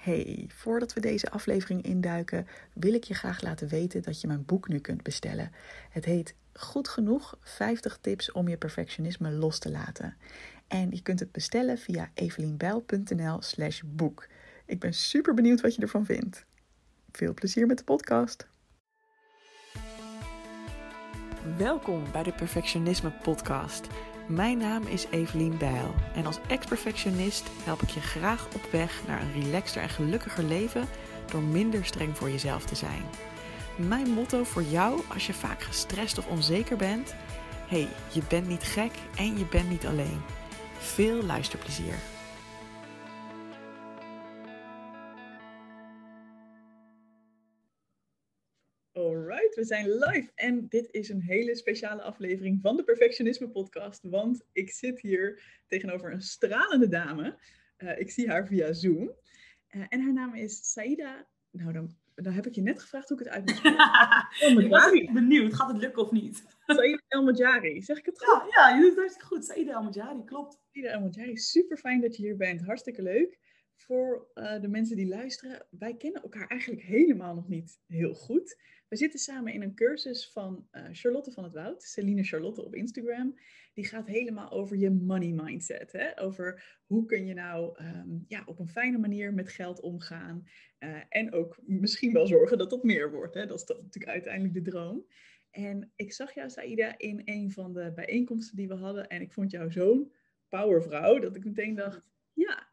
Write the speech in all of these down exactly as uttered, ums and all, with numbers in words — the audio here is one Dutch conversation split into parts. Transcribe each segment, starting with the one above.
Hey, voordat we deze aflevering induiken, wil ik je graag laten weten dat je mijn boek nu kunt bestellen. Het heet Goed Genoeg, vijftig tips om je perfectionisme los te laten. En je kunt het bestellen via evelienbijl.nl slash boek. Ik ben super benieuwd wat je ervan vindt. Veel plezier met de podcast. Welkom bij de Perfectionisme Podcast. Mijn naam is Evelien Bijl en als ex-perfectionist help ik je graag op weg naar een relaxter en gelukkiger leven door minder streng voor jezelf te zijn. Mijn motto voor jou als je vaak gestrest of onzeker bent: hey, je bent niet gek en je bent niet alleen. Veel luisterplezier. Alright, we zijn live en dit is een hele speciale aflevering van de Perfectionisme Podcast, want ik zit hier tegenover een stralende dame. Uh, ik zie haar via Zoom uh, en haar naam is Saida. Nou, dan, dan heb ik je net gevraagd hoe ik het uit moet spreken. Ik was niet benieuwd, gaat het lukken of niet? Saïda Elmajari, zeg ik het goed? Ja, ja, je doet het hartstikke goed. Saïda Amadjari, klopt. Saïda Elmajari, super fijn dat je hier bent, hartstikke leuk. Voor uh, de mensen die luisteren, wij kennen elkaar eigenlijk helemaal nog niet heel goed. We zitten samen in een cursus van uh, Charlotte van het Woud, Celine Charlotte op Instagram. Die gaat helemaal over je money mindset. Hè? Over hoe kun je nou um, ja, op een fijne manier met geld omgaan. Uh, en ook misschien wel zorgen dat dat meer wordt. Hè? Dat is natuurlijk uiteindelijk de droom. En ik zag jou, Saida, in een van de bijeenkomsten die we hadden. En ik vond jou zo'n powervrouw dat ik meteen dacht, ja,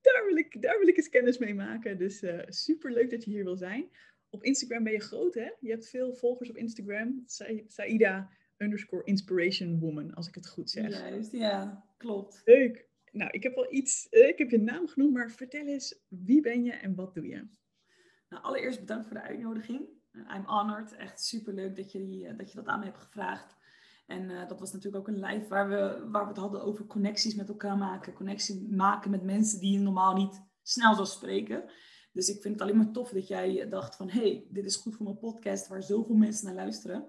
daar wil ik, daar wil ik eens kennis mee maken. Dus uh, superleuk dat je hier wil zijn. Op Instagram ben je groot, hè? Je hebt veel volgers op Instagram. Saida underscore inspiration woman, als ik het goed zeg. Juist, ja, klopt. Leuk. Nou, ik heb al iets, uh, ik heb je naam genoemd, maar vertel eens, wie ben je en wat doe je? Nou, allereerst bedankt voor de uitnodiging. Uh, I'm honored. Echt superleuk dat je, die, uh, dat je dat aan me hebt gevraagd. En uh, dat was natuurlijk ook een live waar we, waar we het hadden over connecties met elkaar maken. Connectie maken met mensen die je normaal niet snel zou spreken. Dus ik vind het alleen maar tof dat jij dacht van, hé, hey, dit is goed voor mijn podcast waar zoveel mensen naar luisteren.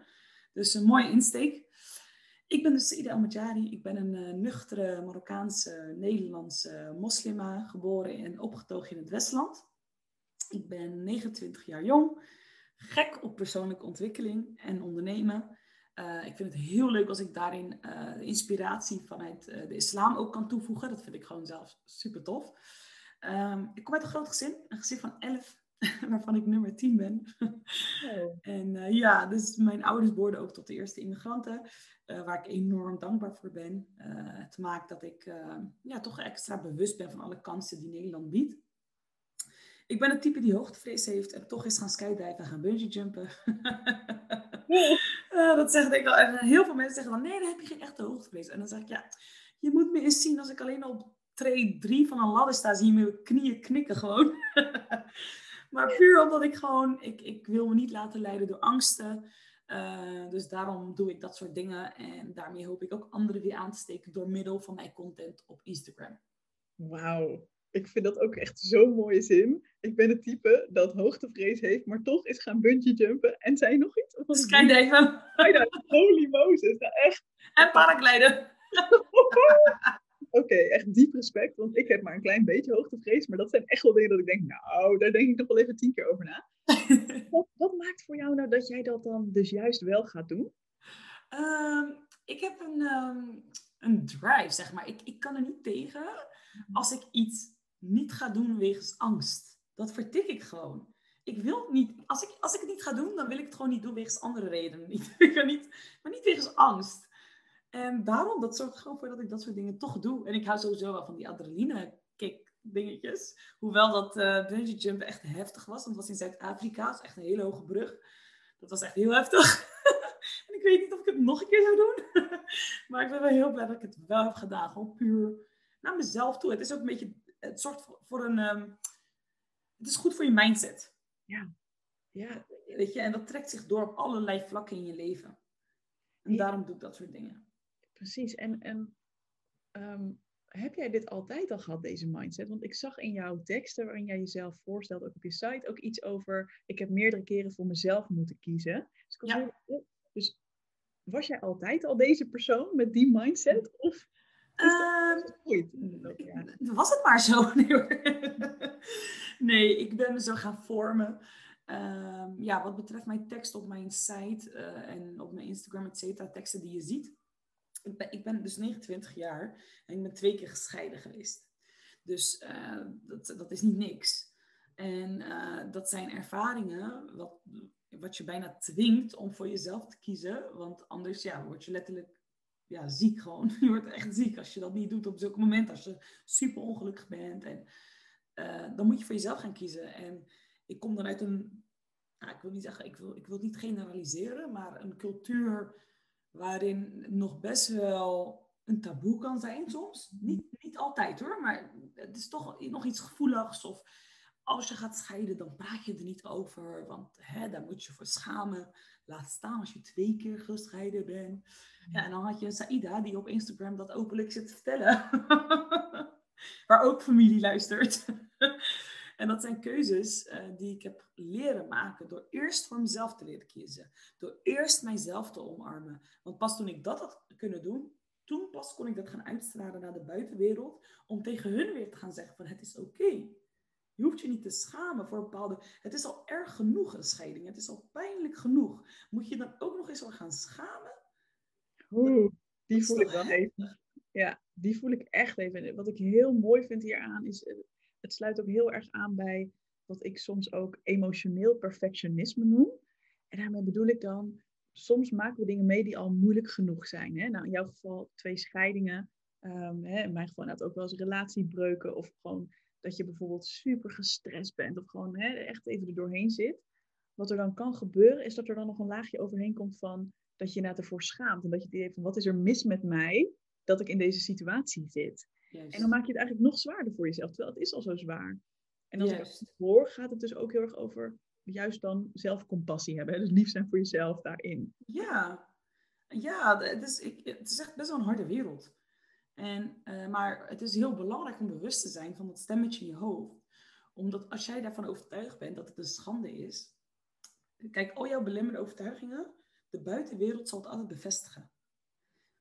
Dus een mooie insteek. Ik ben dus Saida Amadjari. Ik ben een uh, nuchtere Marokkaanse, Nederlandse moslima, geboren en opgetogen in het Westland. Ik ben negenentwintig jaar jong, gek op persoonlijke ontwikkeling en ondernemen. Uh, ik vind het heel leuk als ik daarin uh, inspiratie vanuit uh, de islam ook kan toevoegen. Dat vind ik gewoon zelf super tof. Um, ik kom uit een groot gezin, een gezin van elf, waarvan ik nummer tien ben. Oh. En uh, ja, dus mijn ouders behoorden ook tot de eerste immigranten, uh, waar ik enorm dankbaar voor ben. Uh, het maakt dat ik uh, ja, toch extra bewust ben van alle kansen die Nederland biedt. Ik ben het type die hoogtevrees heeft en toch is gaan skydiven en gaan bungee jumpen. Oh. uh, dat zeg ik al. En heel veel mensen zeggen dan, nee, dan heb je geen echte hoogtevrees. En dan zeg ik, ja, je moet me eens zien als ik alleen op treed drie van een ladder sta, zie je mijn knieën knikken gewoon. Maar puur omdat ik gewoon, ik, ik wil me niet laten leiden door angsten. Uh, dus daarom doe ik dat soort dingen. En daarmee hoop ik ook anderen weer aan te steken door middel van mijn content op Instagram. Wauw, ik vind dat ook echt zo'n mooie zin. Ik ben het type dat hoogtevrees heeft, maar toch is gaan bungee jumpen. En zei nog iets? Of was skydiven. Holy Moses, nou echt. En paragliden. Oké, okay, echt diep respect, want ik heb maar een klein beetje hoogtevrees, maar dat zijn echt wel dingen dat ik denk, nou, daar denk ik nog wel even tien keer over na. wat, wat maakt voor jou nou dat jij dat dan dus juist wel gaat doen? Um, ik heb een, um, een drive, zeg maar. Ik, ik kan er niet tegen als ik iets niet ga doen wegens angst. Dat vertik ik gewoon. Ik wil niet, als ik, als ik het niet ga doen, dan wil ik het gewoon niet doen wegens andere redenen. Ik kan niet, maar niet wegens angst. En daarom, dat zorgt gewoon voor dat ik dat soort dingen toch doe. En ik hou sowieso wel van die adrenaline-kick dingetjes. Hoewel dat uh, bungee jump echt heftig was. Want het was in Zuid-Afrika. Dat is echt een hele hoge brug. Dat was echt heel heftig. En ik weet niet of ik het nog een keer zou doen. Maar ik ben wel heel blij dat ik het wel heb gedaan. Gewoon puur naar mezelf toe. Het is ook een beetje... Het zorgt voor, voor een... Um, het is goed voor je mindset. Ja. Ja. Weet je, en dat trekt zich door op allerlei vlakken in je leven. En ja, daarom doe ik dat soort dingen. Precies. En, en um, heb jij dit altijd al gehad, deze mindset? Want ik zag in jouw teksten waarin jij jezelf voorstelt, ook op je site, ook iets over, ik heb meerdere keren voor mezelf moeten kiezen. Dus, ik ja. Even, dus was jij altijd al deze persoon met die mindset? Of is dat um, goed? Ja. Was het maar zo? Nee, Nee, ik ben me zo gaan vormen. Um, ja, wat betreft mijn tekst op mijn site uh, en op mijn Instagram, et cetera, teksten die je ziet. Ik ben, ik ben dus negenentwintig jaar en ik ben twee keer gescheiden geweest. Dus uh, dat, dat is niet niks. En uh, dat zijn ervaringen wat, wat je bijna dwingt om voor jezelf te kiezen. Want anders ja, word je letterlijk ja, ziek gewoon. Je wordt echt ziek als je dat niet doet op zulk moment. Als je super ongelukkig bent. En, uh, dan moet je voor jezelf gaan kiezen. En ik kom dan uit een... Nou, ik wil niet zeggen, ik wil, ik wil niet generaliseren. Maar een cultuur waarin nog best wel een taboe kan zijn soms. Niet, niet altijd hoor. Maar het is toch nog iets gevoeligs of... Als je gaat scheiden, dan praat je er niet over. Want hè, daar moet je voor schamen. Laat staan als je twee keer gescheiden bent. Ja, en dan had je een Saïda die op Instagram dat openlijk zit te vertellen. Waar ook familie luistert. En dat zijn keuzes uh, die ik heb leren maken. Door eerst voor mezelf te leren kiezen. Door eerst mijzelf te omarmen. Want pas toen ik dat had kunnen doen... Toen pas kon ik dat gaan uitstralen naar de buitenwereld. Om tegen hun weer te gaan zeggen van het is oké. Okay. Je hoeft je niet te schamen voor een bepaalde... Het is al erg genoeg, een scheiding. Het is al pijnlijk genoeg. Moet je dan ook nog eens al gaan schamen? Oeh, die voel ik wel even. Ja, die voel ik echt even. Wat ik heel mooi vind hieraan is... Het sluit ook heel erg aan bij wat ik soms ook emotioneel perfectionisme noem. En daarmee bedoel ik dan... Soms maken we dingen mee die al moeilijk genoeg zijn. Hè? Nou, in jouw geval twee scheidingen. Um, hè? In mijn geval inderdaad ook wel eens relatiebreuken of gewoon... Dat je bijvoorbeeld super gestrest bent of gewoon hè, echt even er doorheen zit. Wat er dan kan gebeuren is dat er dan nog een laagje overheen komt van dat je je ervoor schaamt. En dat je het idee van wat is er mis met mij dat ik in deze situatie zit. Juist. En dan maak je het eigenlijk nog zwaarder voor jezelf. Terwijl het is al zo zwaar. En als Juist. Ik het hoor gaat het dus ook heel erg over juist dan zelfcompassie hebben. Hè? Dus lief zijn voor jezelf daarin. Ja, ja het, is, ik, het is echt best wel een harde wereld. En, uh, maar het is heel belangrijk om bewust te zijn van dat stemmetje in je hoofd. Omdat als jij daarvan overtuigd bent dat het een schande is. Kijk, al jouw belemmerende overtuigingen. De buitenwereld zal het altijd bevestigen.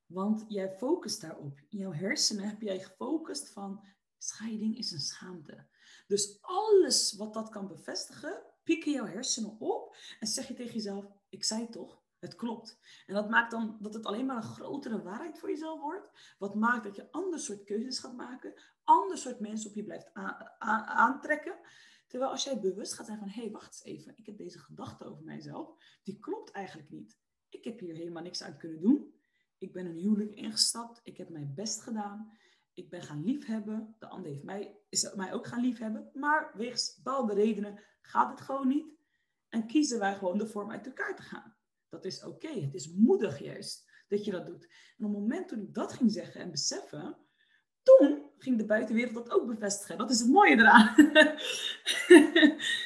Want jij focust daarop. In jouw hersenen heb jij gefocust van scheiding is een schaamte. Dus alles wat dat kan bevestigen. Pikken jouw hersenen op. En zeg je tegen jezelf, ik zei het toch. Het klopt. En dat maakt dan dat het alleen maar een grotere waarheid voor jezelf wordt. Wat maakt dat je ander soort keuzes gaat maken. Ander soort mensen op je blijft a- a- aantrekken. Terwijl als jij bewust gaat zijn van... Hé, hey, wacht eens even. Ik heb deze gedachte over mijzelf. Die klopt eigenlijk niet. Ik heb hier helemaal niks aan kunnen doen. Ik ben een huwelijk ingestapt. Ik heb mijn best gedaan. Ik ben gaan liefhebben. De ander heeft mij, is mij ook gaan liefhebben. Maar wegens bepaalde redenen gaat het gewoon niet. En kiezen wij gewoon de vorm uit elkaar te gaan. Dat is oké. Okay. Het is moedig juist dat je dat doet. En op het moment toen ik dat ging zeggen en beseffen, toen ging de buitenwereld dat ook bevestigen. Dat is het mooie eraan.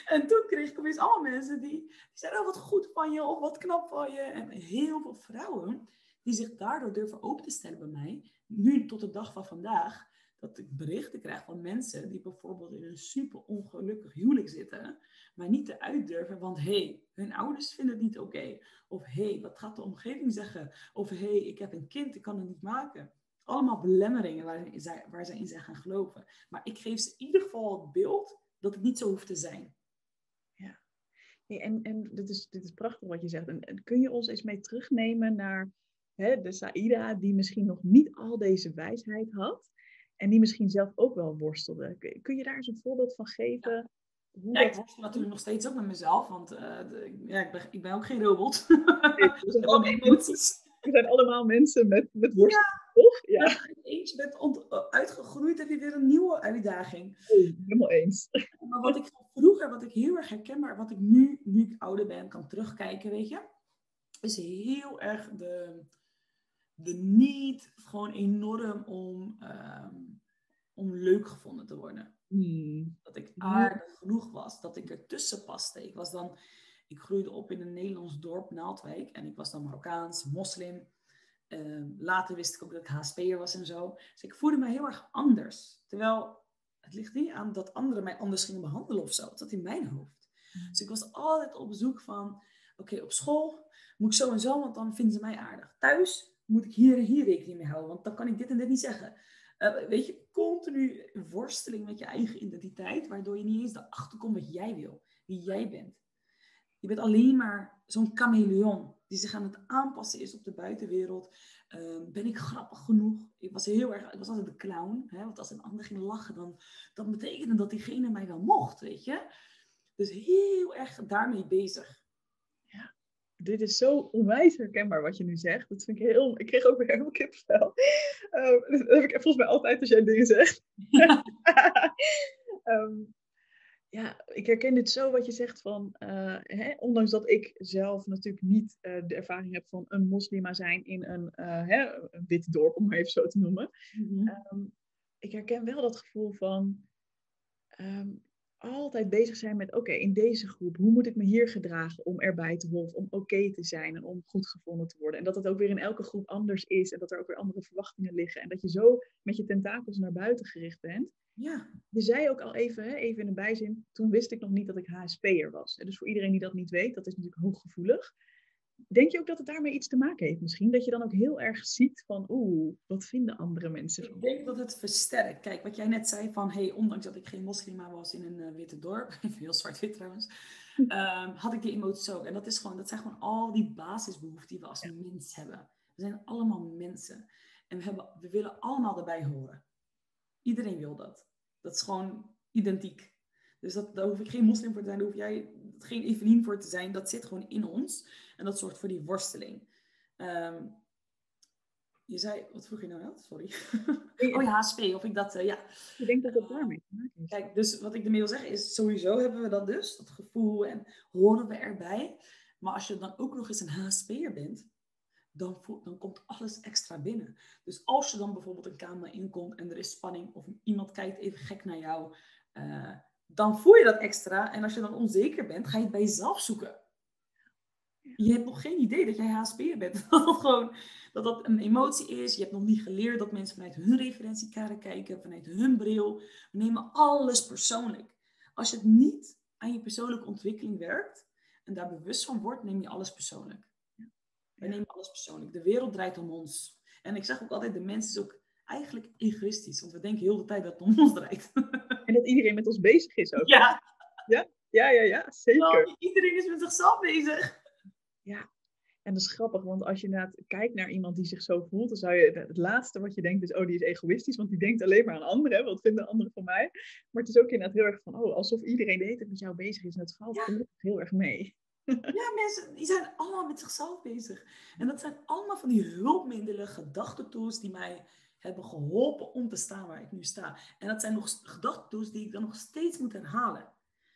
En toen kreeg ik opeens allemaal mensen die, die zeiden, oh, wat goed van je of wat knap van je. En heel veel vrouwen die zich daardoor durven open te stellen bij mij, nu tot de dag van vandaag, dat ik berichten krijg van mensen die bijvoorbeeld in een super ongelukkig huwelijk zitten, maar niet eruit durven, want hé, hey, hun ouders vinden het niet oké. Okay. Of hé, hey, wat gaat de omgeving zeggen? Of hé, hey, ik heb een kind, ik kan het niet maken. Allemaal belemmeringen waar zij, waar zij in zijn gaan geloven. Maar ik geef ze in ieder geval het beeld dat het niet zo hoeft te zijn. Ja, hey, en, en dit, is, dit is prachtig wat je zegt. En, en kun je ons eens mee terugnemen naar hè, de Saïda die misschien nog niet al deze wijsheid had? En die misschien zelf ook wel worstelde. Kun je daar eens een voorbeeld van geven? Ja, hoe ja dat... ik worstel natuurlijk nog steeds ook met mezelf. Want uh, de, ja, ik, ben, ik ben ook geen robot. Nee, we, zijn ook emoties. we zijn allemaal mensen met, met worstelen, ja, toch? Ja. Als je eens bent ont- uitgegroeid, heb je weer een nieuwe uitdaging. Nee, helemaal eens. Maar wat ik vroeger, wat ik heel erg herken, maar wat ik nu, nu ik ouder ben, kan terugkijken, weet je. Is heel erg de... De niet gewoon enorm om, um, om leuk gevonden te worden. Mm. Dat ik aardig genoeg was. Dat ik ertussen paste. Ik was dan... Ik groeide op in een Nederlands dorp, Naaldwijk. En ik was dan Marokkaans, moslim. Um, later wist ik ook dat ik H S P'er was en zo. Dus ik voelde mij heel erg anders. Terwijl het ligt niet aan dat anderen mij anders gingen behandelen of zo. Dat zat in mijn hoofd. Mm. Dus ik was altijd op zoek van... Oké, okay, op school moet ik zo en zo, want dan vinden ze mij aardig. Thuis... Moet ik hier en hier rekening mee houden? Want dan kan ik dit en dit niet zeggen. Uh, weet je, continu worsteling met je eigen identiteit, waardoor je niet eens erachter komt wat jij wil, wie jij bent. Je bent alleen maar zo'n chameleon die zich aan het aanpassen is op de buitenwereld. Uh, ben ik grappig genoeg? Ik was heel erg, ik was altijd de clown, hè? Want als een ander ging lachen, dan dat betekende dat diegene mij wel mocht, weet je? Dus heel erg daarmee bezig. Ja, dit is zo onwijs herkenbaar wat je nu zegt. Dat vind ik heel... Ik kreeg ook weer helemaal kippenvel. Uh, dat heb ik volgens mij altijd als jij dingen zegt. Ja. um, Ja, ik herken dit zo wat je zegt van, uh, hè, ondanks dat ik zelf natuurlijk niet uh, de ervaring heb van een moslima zijn in een, uh, hè, een wit dorp, om maar even zo te noemen. Mm-hmm. Um, ik herken wel dat gevoel van um, altijd bezig zijn met, oké, okay, in deze groep, hoe moet ik me hier gedragen om erbij te horen, om oké okay te zijn en om goed gevonden te worden. En dat het ook weer in elke groep anders is en dat er ook weer andere verwachtingen liggen en dat je zo met je tentakels naar buiten gericht bent. Ja, je zei ook al even, hè, even in een bijzin, toen wist ik nog niet dat ik H S P'er was. Dus voor iedereen die dat niet weet, dat is natuurlijk hooggevoelig. Denk je ook dat het daarmee iets te maken heeft misschien? Dat je dan ook heel erg ziet van, oeh, wat vinden andere mensen? Ik denk dat het versterkt. Kijk, wat jij net zei van, hey, ondanks dat ik geen moslima was in een uh, witte dorp, heel zwart-wit trouwens, um, had ik die emoties ook. En dat, is gewoon, dat zijn gewoon al die basisbehoeften die we als ja. mens hebben. We zijn allemaal mensen. En we, hebben, we willen allemaal erbij horen. Iedereen wil dat. Dat is gewoon identiek. Dus dat, daar hoef ik geen moslim voor te zijn. Daar hoef jij geen Evelien voor te zijn. Dat zit gewoon in ons. En dat zorgt voor die worsteling. Um, je zei... Wat vroeg je nou wel? Sorry. Oh ja, H S P. Of ik dat... Uh, ja. Ik denk dat dat daarmee te maken heeft. Kijk, dus wat ik ermee wil zeggen is... Sowieso hebben we dat dus. Dat gevoel. En horen we erbij. Maar als je dan ook nog eens een H S P'er bent... Dan, voelt, dan komt alles extra binnen. Dus als je dan bijvoorbeeld een kamer inkomt en er is spanning of iemand kijkt even gek naar jou, uh, dan voel je dat extra. En als je dan onzeker bent, ga je het bij jezelf zoeken. Je hebt nog geen idee dat jij H S P'er bent. Dat, gewoon, dat dat een emotie is. Je hebt nog niet geleerd dat mensen vanuit hun referentiekader kijken, vanuit hun bril. We nemen alles persoonlijk. Als je het niet aan je persoonlijke ontwikkeling werkt en daar bewust van wordt, neem je alles persoonlijk. We nemen alles persoonlijk. De wereld draait om ons. En ik zeg ook altijd, de mens is ook eigenlijk egoïstisch. Want we denken heel de tijd dat het om ons draait. En dat iedereen met ons bezig is ook. Ja. Ja, ja, ja, ja zeker. Nou, iedereen is met zichzelf bezig. Ja. En dat is grappig, want als je inderdaad kijkt naar iemand die zich zo voelt, dan zou je het laatste wat je denkt is, oh, die is egoïstisch, want die denkt alleen maar aan anderen, wat vinden anderen van mij? Maar het is ook inderdaad heel erg van, oh, alsof iedereen de hele tijd met jou bezig is. En dat valt ja. heel erg mee. Ja, mensen, die zijn allemaal met zichzelf bezig. En dat zijn allemaal van die hulpmiddelen, gedachtentools die mij hebben geholpen om te staan waar ik nu sta. En dat zijn nog gedachtentools die ik dan nog steeds moet herhalen.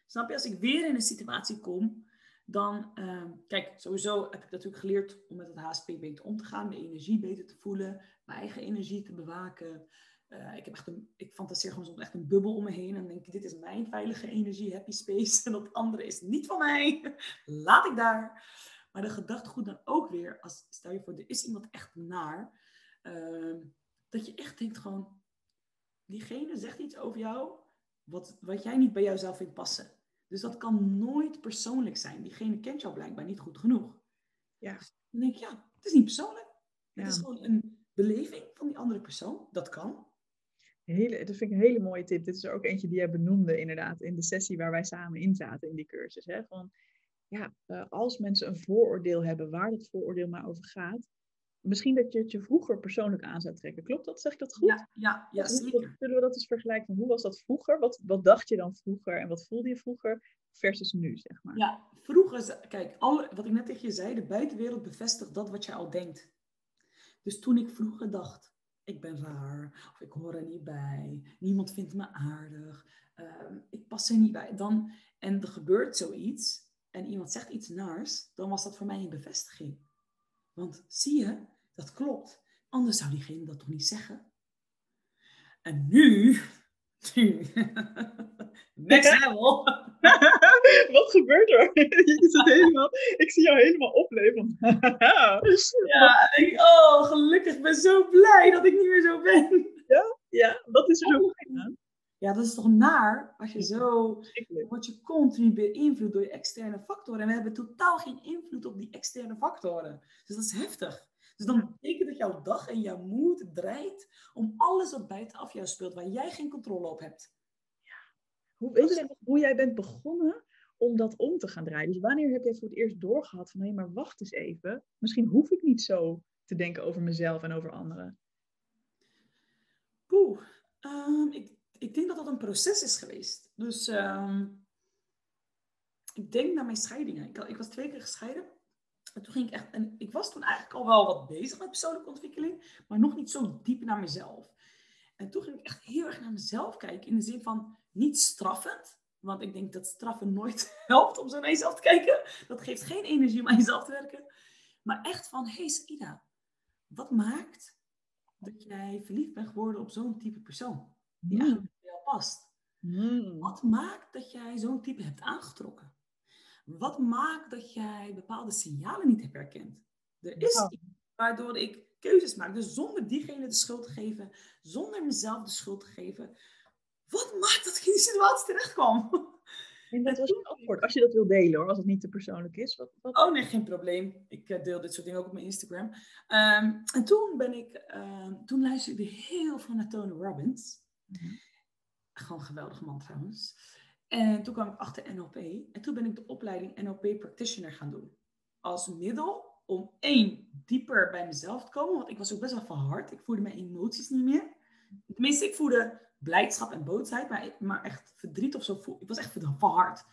Snap je? Als ik weer in een situatie kom, dan... Uh, kijk, sowieso heb ik natuurlijk geleerd om met het H S P beter om te gaan, mijn energie beter te voelen, mijn eigen energie te bewaken. Uh, ik, heb echt een, ik fantaseer gewoon soms echt een bubbel om me heen. En denk, dit is mijn veilige energie, happy space. En dat andere is niet van mij. Laat ik daar. Maar de gedachtegoed dan ook weer. Als, stel je voor, er is iemand echt naar. Uh, dat je echt denkt gewoon. Diegene zegt iets over jou. Wat, wat jij niet bij jouzelf vindt passen. Dus dat kan nooit persoonlijk zijn. Diegene kent jou blijkbaar niet goed genoeg. Ja. Dus dan denk ik, ja, het is niet persoonlijk. Ja. Het is gewoon een beleving van die andere persoon. Dat kan. Hele, dat vind ik een hele mooie tip. Dit is er ook eentje die jij benoemde inderdaad in de sessie waar wij samen in zaten in die cursus. Hè? Van, ja, als mensen een vooroordeel hebben, waar dat vooroordeel maar over gaat, misschien dat je het je vroeger persoonlijk aan zou trekken. Klopt dat? Zeg ik dat goed? Ja, ja, ja zeker. Zullen we dat eens vergelijken? Hoe was dat vroeger? Wat, wat dacht je dan vroeger en wat voelde je vroeger versus nu, zeg maar? Ja, vroeger, kijk, alle, wat ik net tegen je zei, de buitenwereld bevestigt dat wat jij al denkt. Dus toen ik vroeger dacht, ik ben raar, of ik hoor er niet bij, niemand vindt me aardig, uh, ik pas er niet bij. Dan, en er gebeurt zoiets, en iemand zegt iets naars, dan was dat voor mij een bevestiging. Want zie je, dat klopt. Anders zou diegene dat toch niet zeggen? En nu... nu next level. Wat gebeurt er? Je zit helemaal, ik zie jou helemaal opleven. Ja, en ik, oh, gelukkig. Ik ben zo blij dat ik niet meer zo ben. Ja, ja dat is er zo fijn aan. Ja, dat is toch naar als je zo... Word je continu beïnvloed door je externe factoren. En we hebben totaal geen invloed op die externe factoren. Dus dat is heftig. Dus dan betekent dat jouw dag en jouw moed draait om alles wat buitenaf jou speelt, waar jij geen controle op hebt. Ja. Hoe, weet je nog hoe jij bent begonnen om dat om te gaan draaien? Dus wanneer heb jij voor het eerst doorgehad van, hé, maar wacht eens even, misschien hoef ik niet zo te denken over mezelf en over anderen? Poeh, um, ik, ik denk dat dat een proces is geweest. Dus um, ik denk naar mijn scheidingen. Ik, ik was twee keer gescheiden. En toen ging ik echt, en ik was toen eigenlijk al wel wat bezig met persoonlijke ontwikkeling, maar nog niet zo diep naar mezelf. En toen ging ik echt heel erg naar mezelf kijken, in de zin van niet straffend, want ik denk dat straffen nooit helpt om zo naar jezelf te kijken. Dat geeft geen energie om aan jezelf te werken. Maar echt van, hé hey Saida, wat maakt dat jij verliefd bent geworden op zo'n type persoon die mm. eigenlijk bij jou past? Mm. Wat maakt dat jij zo'n type hebt aangetrokken? Wat maakt dat jij bepaalde signalen niet hebt herkend? Er is iets waardoor ik keuzes maak. Dus zonder diegene de schuld te geven. Zonder mezelf de schuld te geven. Wat maakt dat ik in die situatie terecht kwam? En dat was een antwoord. Als je dat wil delen hoor. Als het niet te persoonlijk is. Wat, wat... Oh nee, geen probleem. Ik deel dit soort dingen ook op mijn Instagram. Um, en toen ben ik... Um, toen luisterde ik heel veel naar Tony Robbins. Mm-hmm. Gewoon een geweldige man trouwens. En toen kwam ik achter N L P. En toen ben ik de opleiding N L P Practitioner gaan doen. Als middel om één, dieper bij mezelf te komen. Want ik was ook best wel verhard. Ik voelde mijn emoties niet meer. Tenminste, ik voelde blijdschap en boosheid. Maar, maar echt verdriet of zo. Ik was echt verhard.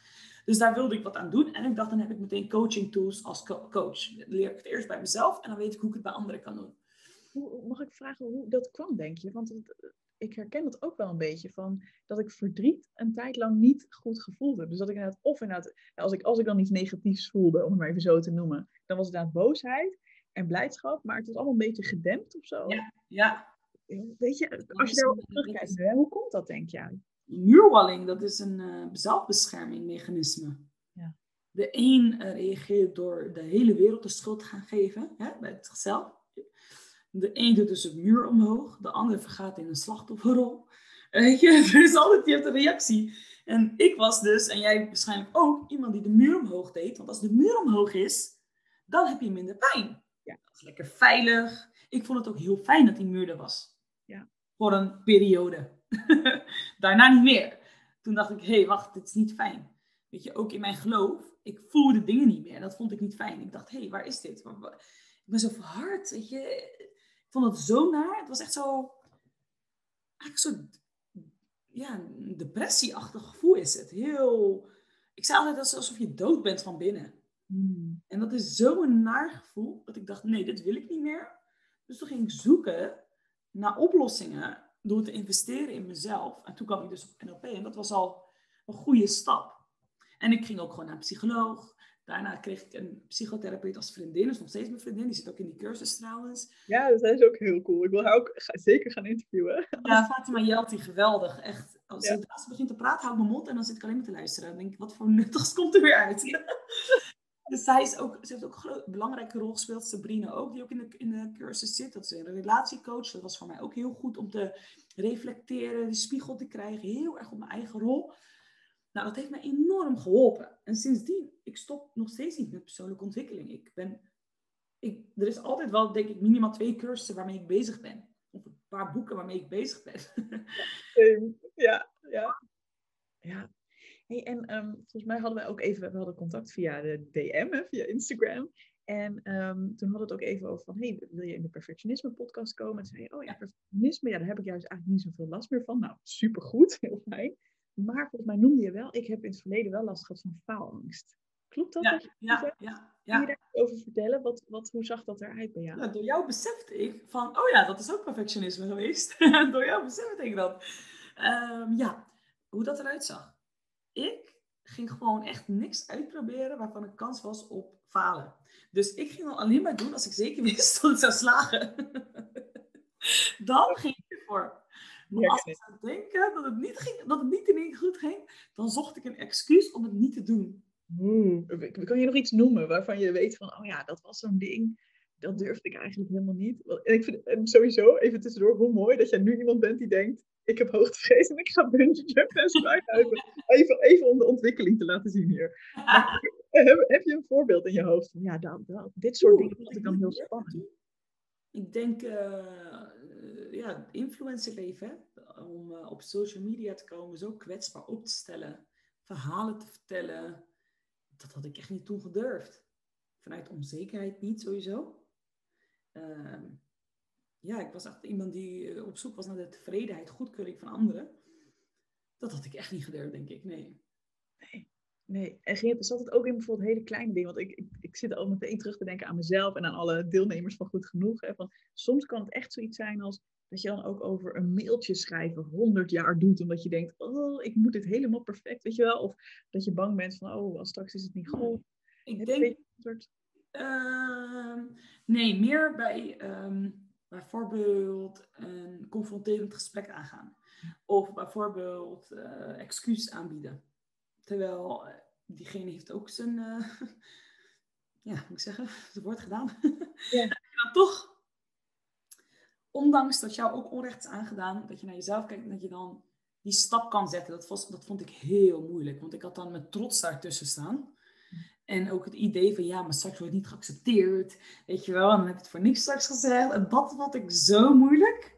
Dus daar wilde ik wat aan doen. En ik dacht, dan heb ik meteen coaching tools als co- coach. Dan leer ik het eerst bij mezelf. En dan weet ik hoe ik het bij anderen kan doen. Hoe, mag ik vragen hoe dat kwam, denk je? Want... Het... Ik herken dat ook wel een beetje van dat ik verdriet een tijd lang niet goed gevoeld heb. Dus dat ik inderdaad, of inderdaad, als ik, als ik dan iets negatiefs voelde, om het maar even zo te noemen, dan was het inderdaad boosheid en blijdschap, maar het was allemaal een beetje gedempt of zo. Ja, ja. Weet je, als je daarop terugkijkt, hè, hoe komt dat, denk jij? Muurwalling, dat is een uh, zelfbeschermingmechanisme. Ja. De een uh, reageert door de hele wereld de schuld te gaan geven, hè, bij zichzelf. De een doet dus een muur omhoog. De ander vergaat in een slachtofferrol. Weet je, er is altijd, je hebt een reactie. En ik was dus, en jij waarschijnlijk ook, iemand die de muur omhoog deed. Want als de muur omhoog is, dan heb je minder pijn. Ja. Dat is lekker veilig. Ik vond het ook heel fijn dat die muur er was. Ja. Voor een periode. Daarna niet meer. Toen dacht ik, hé, hey, wacht, dit is niet fijn. Weet je, ook in mijn geloof, ik voelde dingen niet meer. Dat vond ik niet fijn. Ik dacht, hé, hey, waar is dit? Ik ben zo verhard, weet je... Ik vond het zo naar. Het was echt zo... Eigenlijk zo... Ja, een depressieachtig gevoel is het. Heel... Ik zei altijd alsof je dood bent van binnen. Mm. En dat is zo'n naar gevoel. Dat ik dacht, nee, dit wil ik niet meer. Dus toen ging ik zoeken naar oplossingen. Door te investeren in mezelf. En toen kwam ik dus op N L P. En dat was al een goede stap. En ik ging ook gewoon naar een psycholoog. Daarna kreeg ik een psychotherapeut als vriendin. Dat is nog steeds mijn vriendin. Die zit ook in die cursus trouwens. Ja, dat is ook heel cool. Ik wil haar ook ga, zeker gaan interviewen. Ja, Fatima Jelti, geweldig. Echt. Als, ja. als ze begint te praten, hou ik mijn mond. En dan zit ik alleen maar te luisteren. En denk ik, wat voor nuttigs komt er weer uit? Ja. Dus zij is ook, ze heeft ook een belangrijke rol gespeeld. Sabrina ook, die ook in de, in de cursus zit. Dat is een relatiecoach. Dat was voor mij ook heel goed om te reflecteren. Die spiegel te krijgen. Heel erg op mijn eigen rol. Nou, dat heeft mij enorm geholpen. En sindsdien, ik stop nog steeds niet met persoonlijke ontwikkeling. Ik ben, ik, er is altijd wel, denk ik, minimaal twee cursussen waarmee ik bezig ben. Of een paar boeken waarmee ik bezig ben. Ja, ja. Ja. Hey, en um, volgens mij hadden wij ook even, we hadden contact via de D M, hè, via Instagram. En um, toen hadden we het ook even over van, hey, wil je in de perfectionisme podcast komen? En toen zei je, oh ja, perfectionisme, ja, daar heb ik juist eigenlijk niet zoveel last meer van. Nou, supergoed, heel fijn. Maar volgens mij noemde je wel, ik heb in het verleden wel last gehad van faalangst. Klopt dat? Ja, dat ja, ja, ja. Kun je daarover vertellen? Wat, wat, hoe zag dat eruit bij jou? Ja, door jou besefte ik van, oh ja, dat is ook perfectionisme geweest. Door jou besefte ik dat. Um, ja, hoe dat eruit zag. Ik ging gewoon echt niks uitproberen waarvan een kans was op falen. Dus ik ging al alleen maar doen als ik zeker wist dat ik zou slagen. Dan ging ik ervoor. Maar als ik zou denken dat het niet ging, dat het niet in één keer goed ging, dan zocht ik een excuus om het niet te doen. Hmm. Kan je nog iets noemen waarvan je weet van, oh ja, dat was zo'n ding, dat durfde ik eigenlijk helemaal niet. En ik vind en sowieso, even tussendoor, hoe mooi dat jij nu iemand bent die denkt, ik heb hoogtevrees en ik ga bungee jumpen en skydiven. Even, even om de ontwikkeling te laten zien hier. Maar, heb, heb je een voorbeeld in je hoofd van, ja, dat, dat, dit soort Oeh, dingen vond ik dan heel spannend. Ik denk, uh, ja, influencerleven, om uh, op social media te komen, zo kwetsbaar op te stellen, verhalen te vertellen, dat had ik echt niet toen gedurfd. Vanuit onzekerheid niet, sowieso. Uh, ja, ik was echt iemand die op zoek was naar de tevredenheid, goedkeuring van anderen. Dat had ik echt niet gedurfd, denk ik, nee. Nee. Nee, en ging het, zat het ook in bijvoorbeeld hele kleine dingen? Want ik, ik, ik zit al meteen terug te denken aan mezelf en aan alle deelnemers van Goed Genoeg. Hè, van, soms kan het echt zoiets zijn als dat je dan ook over een mailtje schrijven honderd jaar doet. Omdat je denkt, oh, ik moet dit helemaal perfect, weet je wel. Of dat je bang bent van, oh, straks is het niet goed. Ik Heb denk, een soort... uh, nee, meer bij um, bijvoorbeeld een confronterend gesprek aangaan. Of bijvoorbeeld uh, excuus aanbieden. Terwijl diegene heeft ook zijn, uh, ja, moet ik zeggen, het woord gedaan. Yeah. Maar toch, ondanks dat jou ook onrecht is aangedaan, dat je naar jezelf kijkt en dat je dan die stap kan zetten. Dat, was, dat vond ik heel moeilijk, want ik had dan met trots daartussen staan. En ook het idee van, ja, maar straks wordt niet geaccepteerd, weet je wel. En dan heb ik het voor niks straks gezegd. En dat vond ik zo moeilijk.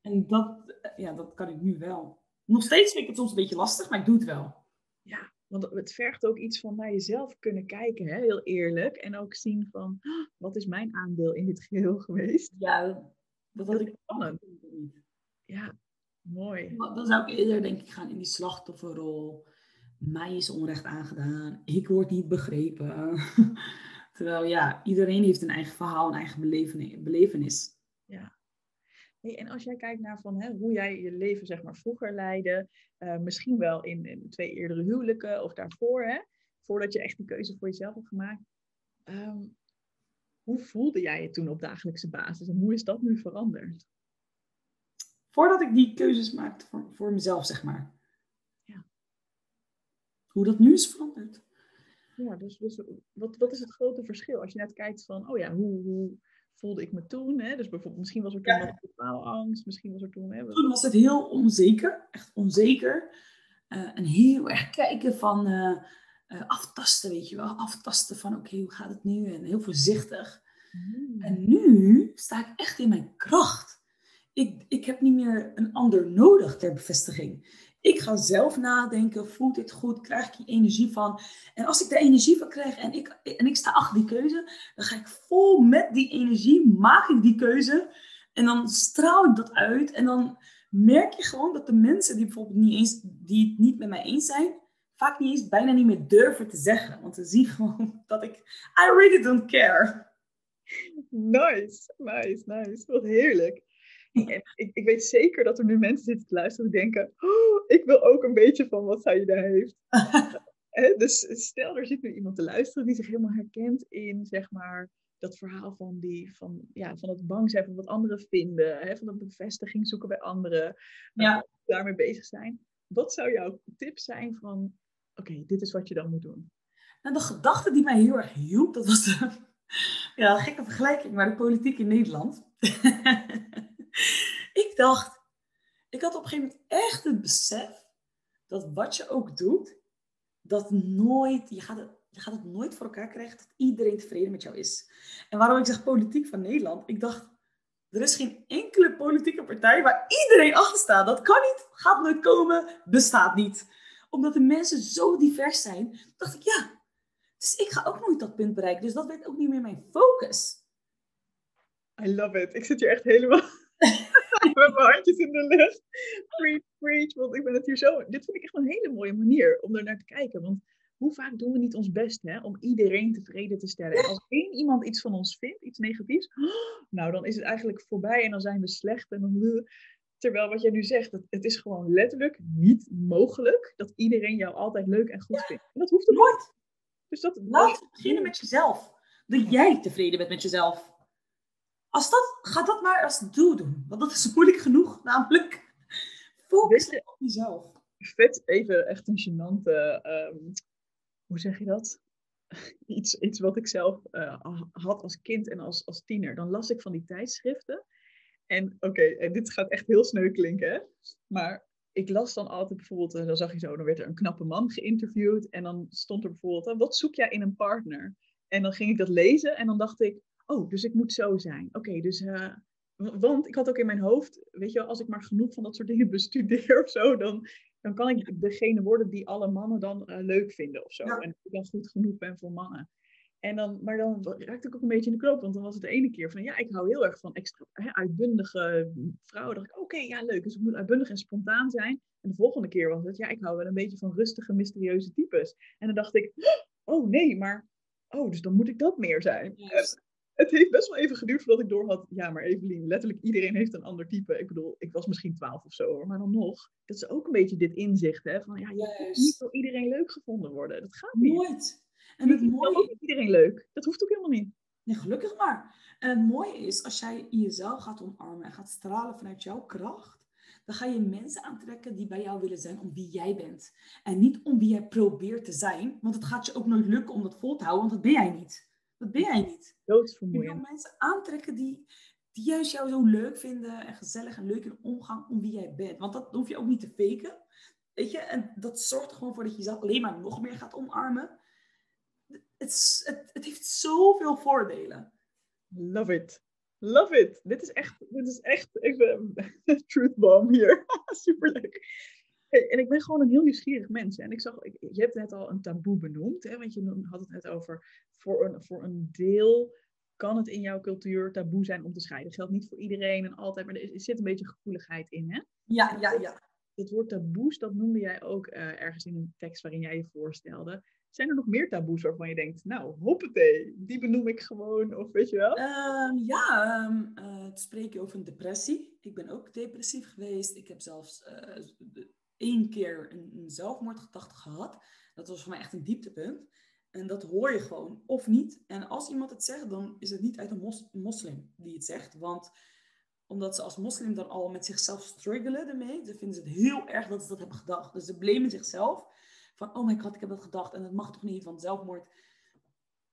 En dat, ja, dat kan ik nu wel. Nog steeds vind ik het soms een beetje lastig, maar ik doe het wel. Ja, want het vergt ook iets van naar jezelf kunnen kijken, hè? Heel eerlijk. En ook zien van, wat is mijn aandeel in dit geheel geweest? Ja, dat, dat had ik spannend. Ja, mooi. Dan zou ik eerder, denk ik, gaan in die slachtofferrol. Mij is onrecht aangedaan. Ik word niet begrepen. Terwijl, ja, iedereen heeft een eigen verhaal, een eigen belevenis. Ja. Hey, en als jij kijkt naar van, hè, hoe jij je leven, zeg maar, vroeger leidde, uh, misschien wel in, in twee eerdere huwelijken of daarvoor, hè, voordat je echt die keuze voor jezelf hebt gemaakt. Um, hoe voelde jij je toen op dagelijkse basis en hoe is dat nu veranderd? Voordat ik die keuzes maakte voor, voor mezelf, zeg maar. Ja. Hoe dat nu is veranderd. Ja, dus, dus wat, wat is het grote verschil? Als je net kijkt van, oh ja, hoe... hoe voelde ik me toen, hè? Dus bijvoorbeeld, misschien was er toen ja. totaal angst, misschien was er toen... Hè, toen was het heel onzeker, echt onzeker. Uh, en heel erg kijken van uh, uh, aftasten, weet je wel. Aftasten van, oké, okay, hoe gaat het nu? En heel voorzichtig. Mm. En nu sta ik echt in mijn kracht. Ik, ik heb niet meer een ander nodig ter bevestiging. Ik ga zelf nadenken, voelt dit goed, krijg ik die energie van. En als ik daar energie van krijg en ik, en ik sta achter die keuze, dan ga ik vol met die energie, maak ik die keuze. En dan straal ik dat uit. En dan merk je gewoon dat de mensen die bijvoorbeeld niet eens, die het niet met mij eens zijn, vaak niet eens bijna niet meer durven te zeggen. Want ze zien gewoon dat ik, I really don't care. Nice, nice, nice. Wat heerlijk. Ik, ik weet zeker dat er nu mensen zitten te luisteren die denken, oh, ik wil ook een beetje van wat zij daar heeft. Dus stel, er zit nu iemand te luisteren die zich helemaal herkent in, zeg maar, dat verhaal van, die, van, ja, van het bang zijn van wat anderen vinden, hè, van dat bevestiging zoeken bij anderen, ja. daarmee bezig zijn. Wat zou jouw tip zijn van, oké, okay, dit is wat je dan moet doen? Nou, de gedachte die mij heel erg hielp, dat was de, ja, gekke vergelijking, maar de politiek in Nederland. Ik dacht, ik had op een gegeven moment echt het besef dat wat je ook doet, dat nooit, je gaat het, je gaat het nooit voor elkaar krijgen dat iedereen tevreden met jou is. En waarom ik zeg politiek van Nederland, ik dacht, er is geen enkele politieke partij waar iedereen achter staat. Dat kan niet, gaat nooit komen, bestaat niet. Omdat de mensen zo divers zijn, dacht ik, ja, dus ik ga ook nooit dat punt bereiken. Dus dat werd ook niet meer mijn focus. I love it. Ik zit hier echt helemaal... met mijn handjes in de lucht. Preach, preach. Want ik ben het hier zo... Dit vind ik echt een hele mooie manier om er naar te kijken. Want hoe vaak doen we niet ons best, hè, om iedereen tevreden te stellen. En als één iemand iets van ons vindt, iets negatiefs, nou, dan is het eigenlijk voorbij en dan zijn we slecht. En dan... Terwijl wat jij nu zegt, het is gewoon letterlijk niet mogelijk dat iedereen jou altijd leuk en goed vindt. En dat hoeft er nooit. Dus dat... Laat beginnen met jezelf. Dat jij tevreden bent met jezelf. Als dat, ga dat maar als doel doen. Want dat is moeilijk genoeg, namelijk. Focus je op jezelf. Vet, even echt een gênante, um, hoe zeg je dat? Iets, iets wat ik zelf uh, had als kind en als, als tiener. Dan las ik van die tijdschriften. En oké, okay, en dit gaat echt heel sneu klinken, hè? Maar ik las dan altijd bijvoorbeeld, uh, dan zag je zo, dan werd er een knappe man geïnterviewd. En dan stond er bijvoorbeeld, uh, wat zoek jij in een partner? En dan ging ik dat lezen en dan dacht ik, oh, dus ik moet zo zijn. Oké, okay, dus... Uh, want ik had ook in mijn hoofd, weet je wel, als ik maar genoeg van dat soort dingen bestudeer of zo, dan, dan kan ik degene worden die alle mannen dan uh, leuk vinden of zo. Ja. En dat ik dan goed genoeg ben voor mannen. En dan, maar dan raakte ik ook een beetje in de knoop, want dan was het de ene keer van, ja, ik hou heel erg van extra, hè, uitbundige vrouwen. Dan dacht ik, oké, okay, ja, leuk, dus ik moet uitbundig en spontaan zijn. En de volgende keer was het, ja, ik hou wel een beetje van rustige, mysterieuze types. En dan dacht ik, oh nee, maar, oh, dus dan moet ik dat meer zijn. Yes. Het heeft best wel even geduurd voordat ik doorhad, ja, maar Evelien, letterlijk iedereen heeft een ander type. Ik bedoel, ik was misschien twaalf of zo, maar dan nog. Dat is ook een beetje dit inzicht, hè, van, ja, je yes. moet niet door iedereen leuk gevonden worden. Dat gaat niet. Nooit. En het mooie... ook niet iedereen leuk. Dat hoeft ook helemaal niet. Nee, gelukkig maar. En het mooie is, als jij jezelf gaat omarmen en gaat stralen vanuit jouw kracht, dan ga je mensen aantrekken die bij jou willen zijn om wie jij bent. En niet om wie jij probeert te zijn, want het gaat je ook nooit lukken om dat vol te houden, want dat ben jij niet. Dat ben jij niet. Doodvermoeiend. Je wil mensen aantrekken die, die juist jou zo leuk vinden en gezellig en leuk in omgang om wie jij bent. Want dat hoef je ook niet te faken. Weet je, en dat zorgt er gewoon voor dat je jezelf alleen maar nog meer gaat omarmen. Het, het, het heeft zoveel voordelen. Love it. Love it. Dit is echt, dit is echt even truth bomb hier. Superleuk. Hey, en ik ben gewoon een heel nieuwsgierig mens. En ik zag, ik, je hebt net al een taboe benoemd. Hè? Want je had het net over, voor een, voor een deel kan het in jouw cultuur taboe zijn om te scheiden. Dat geldt niet voor iedereen en altijd. Maar er zit een beetje gevoeligheid in, hè? Ja, ja, ja. Het woord taboes, dat noemde jij ook uh, ergens in een tekst waarin jij je voorstelde. Zijn er nog meer taboes waarvan je denkt, nou, hoppatee, die benoem ik gewoon, of weet je wel? Uh, ja, um, uh, het spreken over een depressie. Ik ben ook depressief geweest. Ik heb zelfs uh, één keer een, een zelfmoordgedachte gehad. Dat was voor mij echt een dieptepunt. En dat hoor je gewoon, of niet. En als iemand het zegt, dan is het niet uit een mos- moslim die het zegt, want... Omdat ze als moslim dan al met zichzelf struggelen ermee. Ze vinden het heel erg dat ze dat hebben gedacht. Dus ze blamen zichzelf. Van, oh my god, ik heb dat gedacht. En dat mag toch niet, want zelfmoord,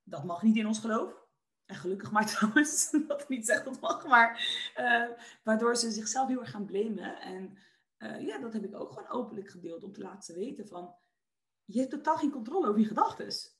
dat mag niet in ons geloof. En gelukkig maar trouwens, dat ik niet zeg dat mag. Maar uh, waardoor ze zichzelf heel erg gaan blamen. En uh, ja, dat heb ik ook gewoon openlijk gedeeld. Om te laten weten van, je hebt totaal geen controle over je gedachten.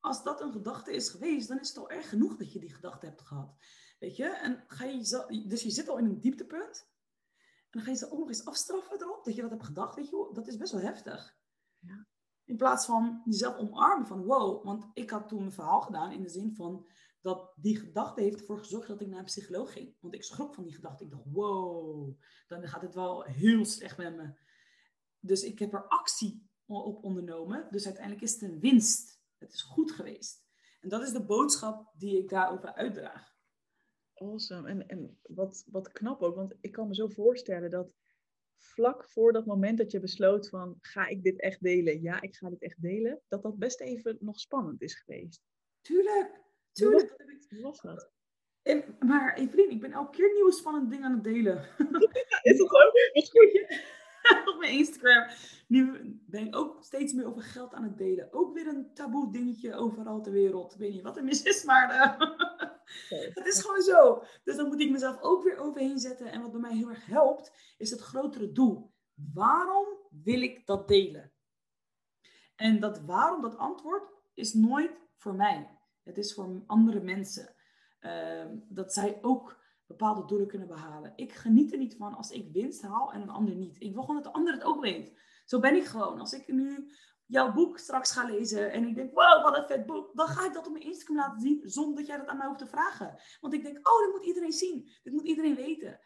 Als dat een gedachte is geweest, dan is het al erg genoeg dat je die gedachte hebt gehad. Weet je, en ga je jezelf, dus je zit al in een dieptepunt. En dan ga je ze ook nog eens afstraffen erop, dat je dat hebt gedacht. Weet je, dat is best wel heftig. Ja. In plaats van jezelf omarmen van wow. Want ik had toen een verhaal gedaan in de zin van dat die gedachte heeft ervoor gezorgd dat ik naar een psycholoog ging. Want ik schrok van die gedachte. Ik dacht wow, dan gaat het wel heel slecht met me. Dus ik heb er actie op ondernomen. Dus uiteindelijk is het een winst. Het is goed geweest. En dat is de boodschap die ik daarover uitdraag. Awesome. En, en wat, wat knap ook, want ik kan me zo voorstellen dat vlak voor dat moment dat je besloot van, ga ik dit echt delen? Ja, ik ga dit echt delen. Dat dat best even nog spannend is geweest. Tuurlijk, tuurlijk. Hoe was dat? En, maar Evelien, ik ben elke keer nieuwe spannende dingen aan het delen. Ja, is dat ook? Is goed. Op mijn Instagram. Nu ben ik ook steeds meer over geld aan het delen. Ook weer een taboe dingetje overal ter wereld. Ik weet niet wat er mis is, maar... Uh... Het is gewoon zo. Dus dan moet ik mezelf ook weer overheen zetten. En wat bij mij heel erg helpt, is het grotere doel. Waarom wil ik dat delen? En dat waarom, dat antwoord, is nooit voor mij. Het is voor andere mensen. Uh, dat zij ook bepaalde doelen kunnen behalen. Ik geniet er niet van als ik winst haal en een ander niet. Ik wil gewoon dat de ander het ook weet. Zo ben ik gewoon. Als ik nu... jouw boek straks ga lezen en ik denk, wow, wat een vet boek. Dan ga ik dat op mijn Instagram laten zien zonder dat jij dat aan mij hoeft te vragen. Want ik denk, oh, dit moet iedereen zien. Dit moet iedereen weten. En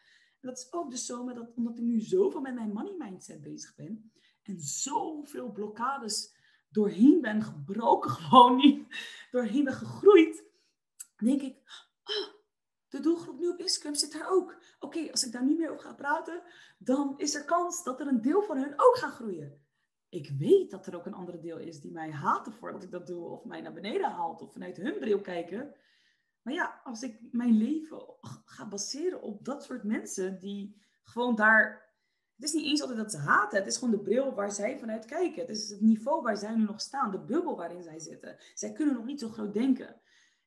dat is ook dus zo, met dat, omdat ik nu zoveel met mijn money mindset bezig ben. En zoveel blokkades doorheen ben gebroken, gewoon niet. Doorheen ben gegroeid. Denk ik, oh, de doelgroep nu op Instagram zit daar ook. Oké, okay, als ik daar niet meer over ga praten, dan is er kans dat er een deel van hun ook gaat groeien. Ik weet dat er ook een ander deel is die mij haat ervoor dat ik dat doe. Of mij naar beneden haalt. Of vanuit hun bril kijken. Maar ja, als ik mijn leven ga baseren op dat soort mensen. Die gewoon daar... Het is niet eens altijd dat ze haten. Het is gewoon de bril waar zij vanuit kijken. Het is het niveau waar zij nu nog staan. De bubbel waarin zij zitten. Zij kunnen nog niet zo groot denken.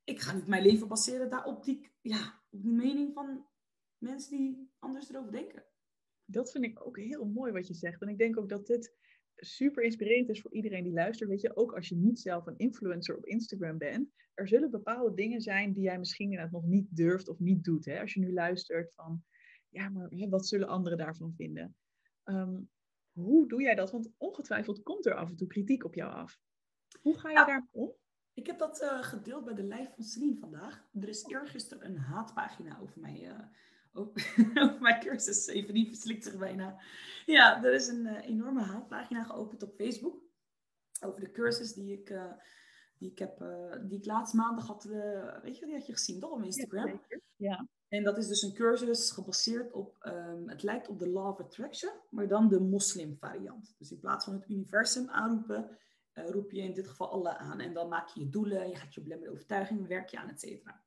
Ik ga niet mijn leven baseren daar op die, ja, op die mening van mensen die anders erover denken. Dat vind ik ook heel mooi wat je zegt. En ik denk ook dat dit... super inspirerend is voor iedereen die luistert. Weet je, ook als je niet zelf een influencer op Instagram bent. Er zullen bepaalde dingen zijn die jij misschien inderdaad nog niet durft of niet doet. Hè? Als je nu luistert van, ja, maar wat zullen anderen daarvan vinden? Um, hoe doe jij dat? Want ongetwijfeld komt er af en toe kritiek op jou af. Hoe ga je ja. daarmee om? Ik heb dat uh, gedeeld bij de live van Celine vandaag. Er is eergisteren een haatpagina over mij... Uh, over mijn cursus, even die verslikt zich bijna. Ja, er is een uh, enorme haatpagina geopend op Facebook. Over de cursus die ik, uh, die ik, heb, uh, die ik laatst maandag had. Uh, weet je, die had je gezien toch op Instagram? Ja, zeker. Ja. En dat is dus een cursus gebaseerd op, um, het lijkt op de Law of Attraction, maar dan de moslim variant. Dus in plaats van het universum aanroepen, uh, roep je in dit geval Allah aan. En dan maak je je doelen, je gaat je belemmerde overtuigingen, werk je aan, et cetera.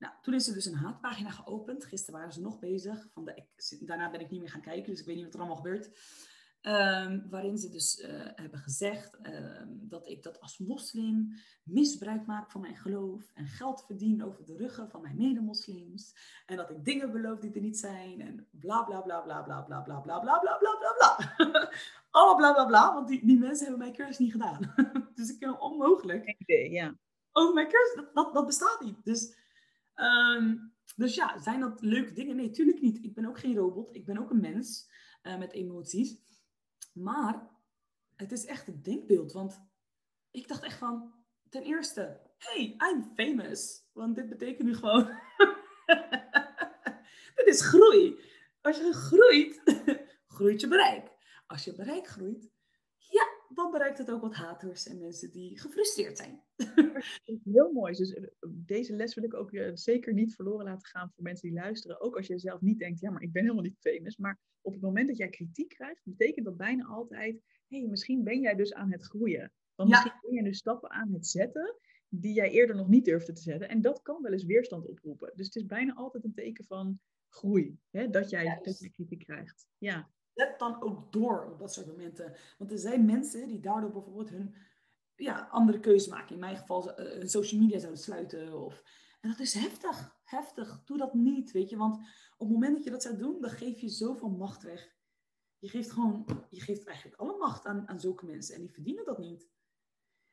Nou, toen is er dus een haatpagina geopend. Gisteren waren ze nog bezig. Van de, ik, daarna ben ik niet meer gaan kijken, dus ik weet niet wat er allemaal gebeurt. Um, waarin ze dus uh, hebben gezegd uh, dat ik dat als moslim misbruik maak van mijn geloof. En geld verdien over de ruggen van mijn medemoslims. En dat ik dingen beloof die er niet zijn. En bla bla bla bla bla bla bla bla bla bla bla bla. Alle bla bla bla, want die, die mensen hebben mijn cursus niet gedaan. Dus ik kan onmogelijk. Oké, okay, yeah. Oh, mijn cursus, dat, dat, dat bestaat niet. Dus... Um, dus ja, zijn dat leuke dingen? Nee, tuurlijk niet. Ik ben ook geen robot. Ik ben ook een mens uh, met emoties. Maar het is echt een denkbeeld. Want ik dacht echt van, ten eerste, hey, I'm famous. Want dit betekent nu gewoon... Dit is groei. Als je groeit, groeit je bereik. Als je bereik groeit, ja, dan bereikt het ook wat haters en mensen die gefrustreerd zijn. Heel mooi. Dus deze les wil ik ook zeker niet verloren laten gaan voor mensen die luisteren. Ook als je zelf niet denkt, ja, maar ik ben helemaal niet famous. Maar op het moment dat jij kritiek krijgt, betekent dat bijna altijd... Hé, hey, misschien ben jij dus aan het groeien. Want ja. misschien ben je nu stappen aan het zetten die jij eerder nog niet durfde te zetten. En dat kan wel eens weerstand oproepen. Dus het is bijna altijd een teken van groei. Hè? Dat jij ja, dus... kritiek krijgt. Ja. Let dan ook door op dat soort momenten. Want er zijn mensen die daardoor bijvoorbeeld hun... ja, andere keuze maken. In mijn geval uh, social media zouden sluiten. Of... En dat is heftig. Heftig. Doe dat niet, weet je. Want op het moment dat je dat zou doen, dan geef je zoveel macht weg. Je geeft gewoon, je geeft eigenlijk alle macht aan, aan zulke mensen. En die verdienen dat niet.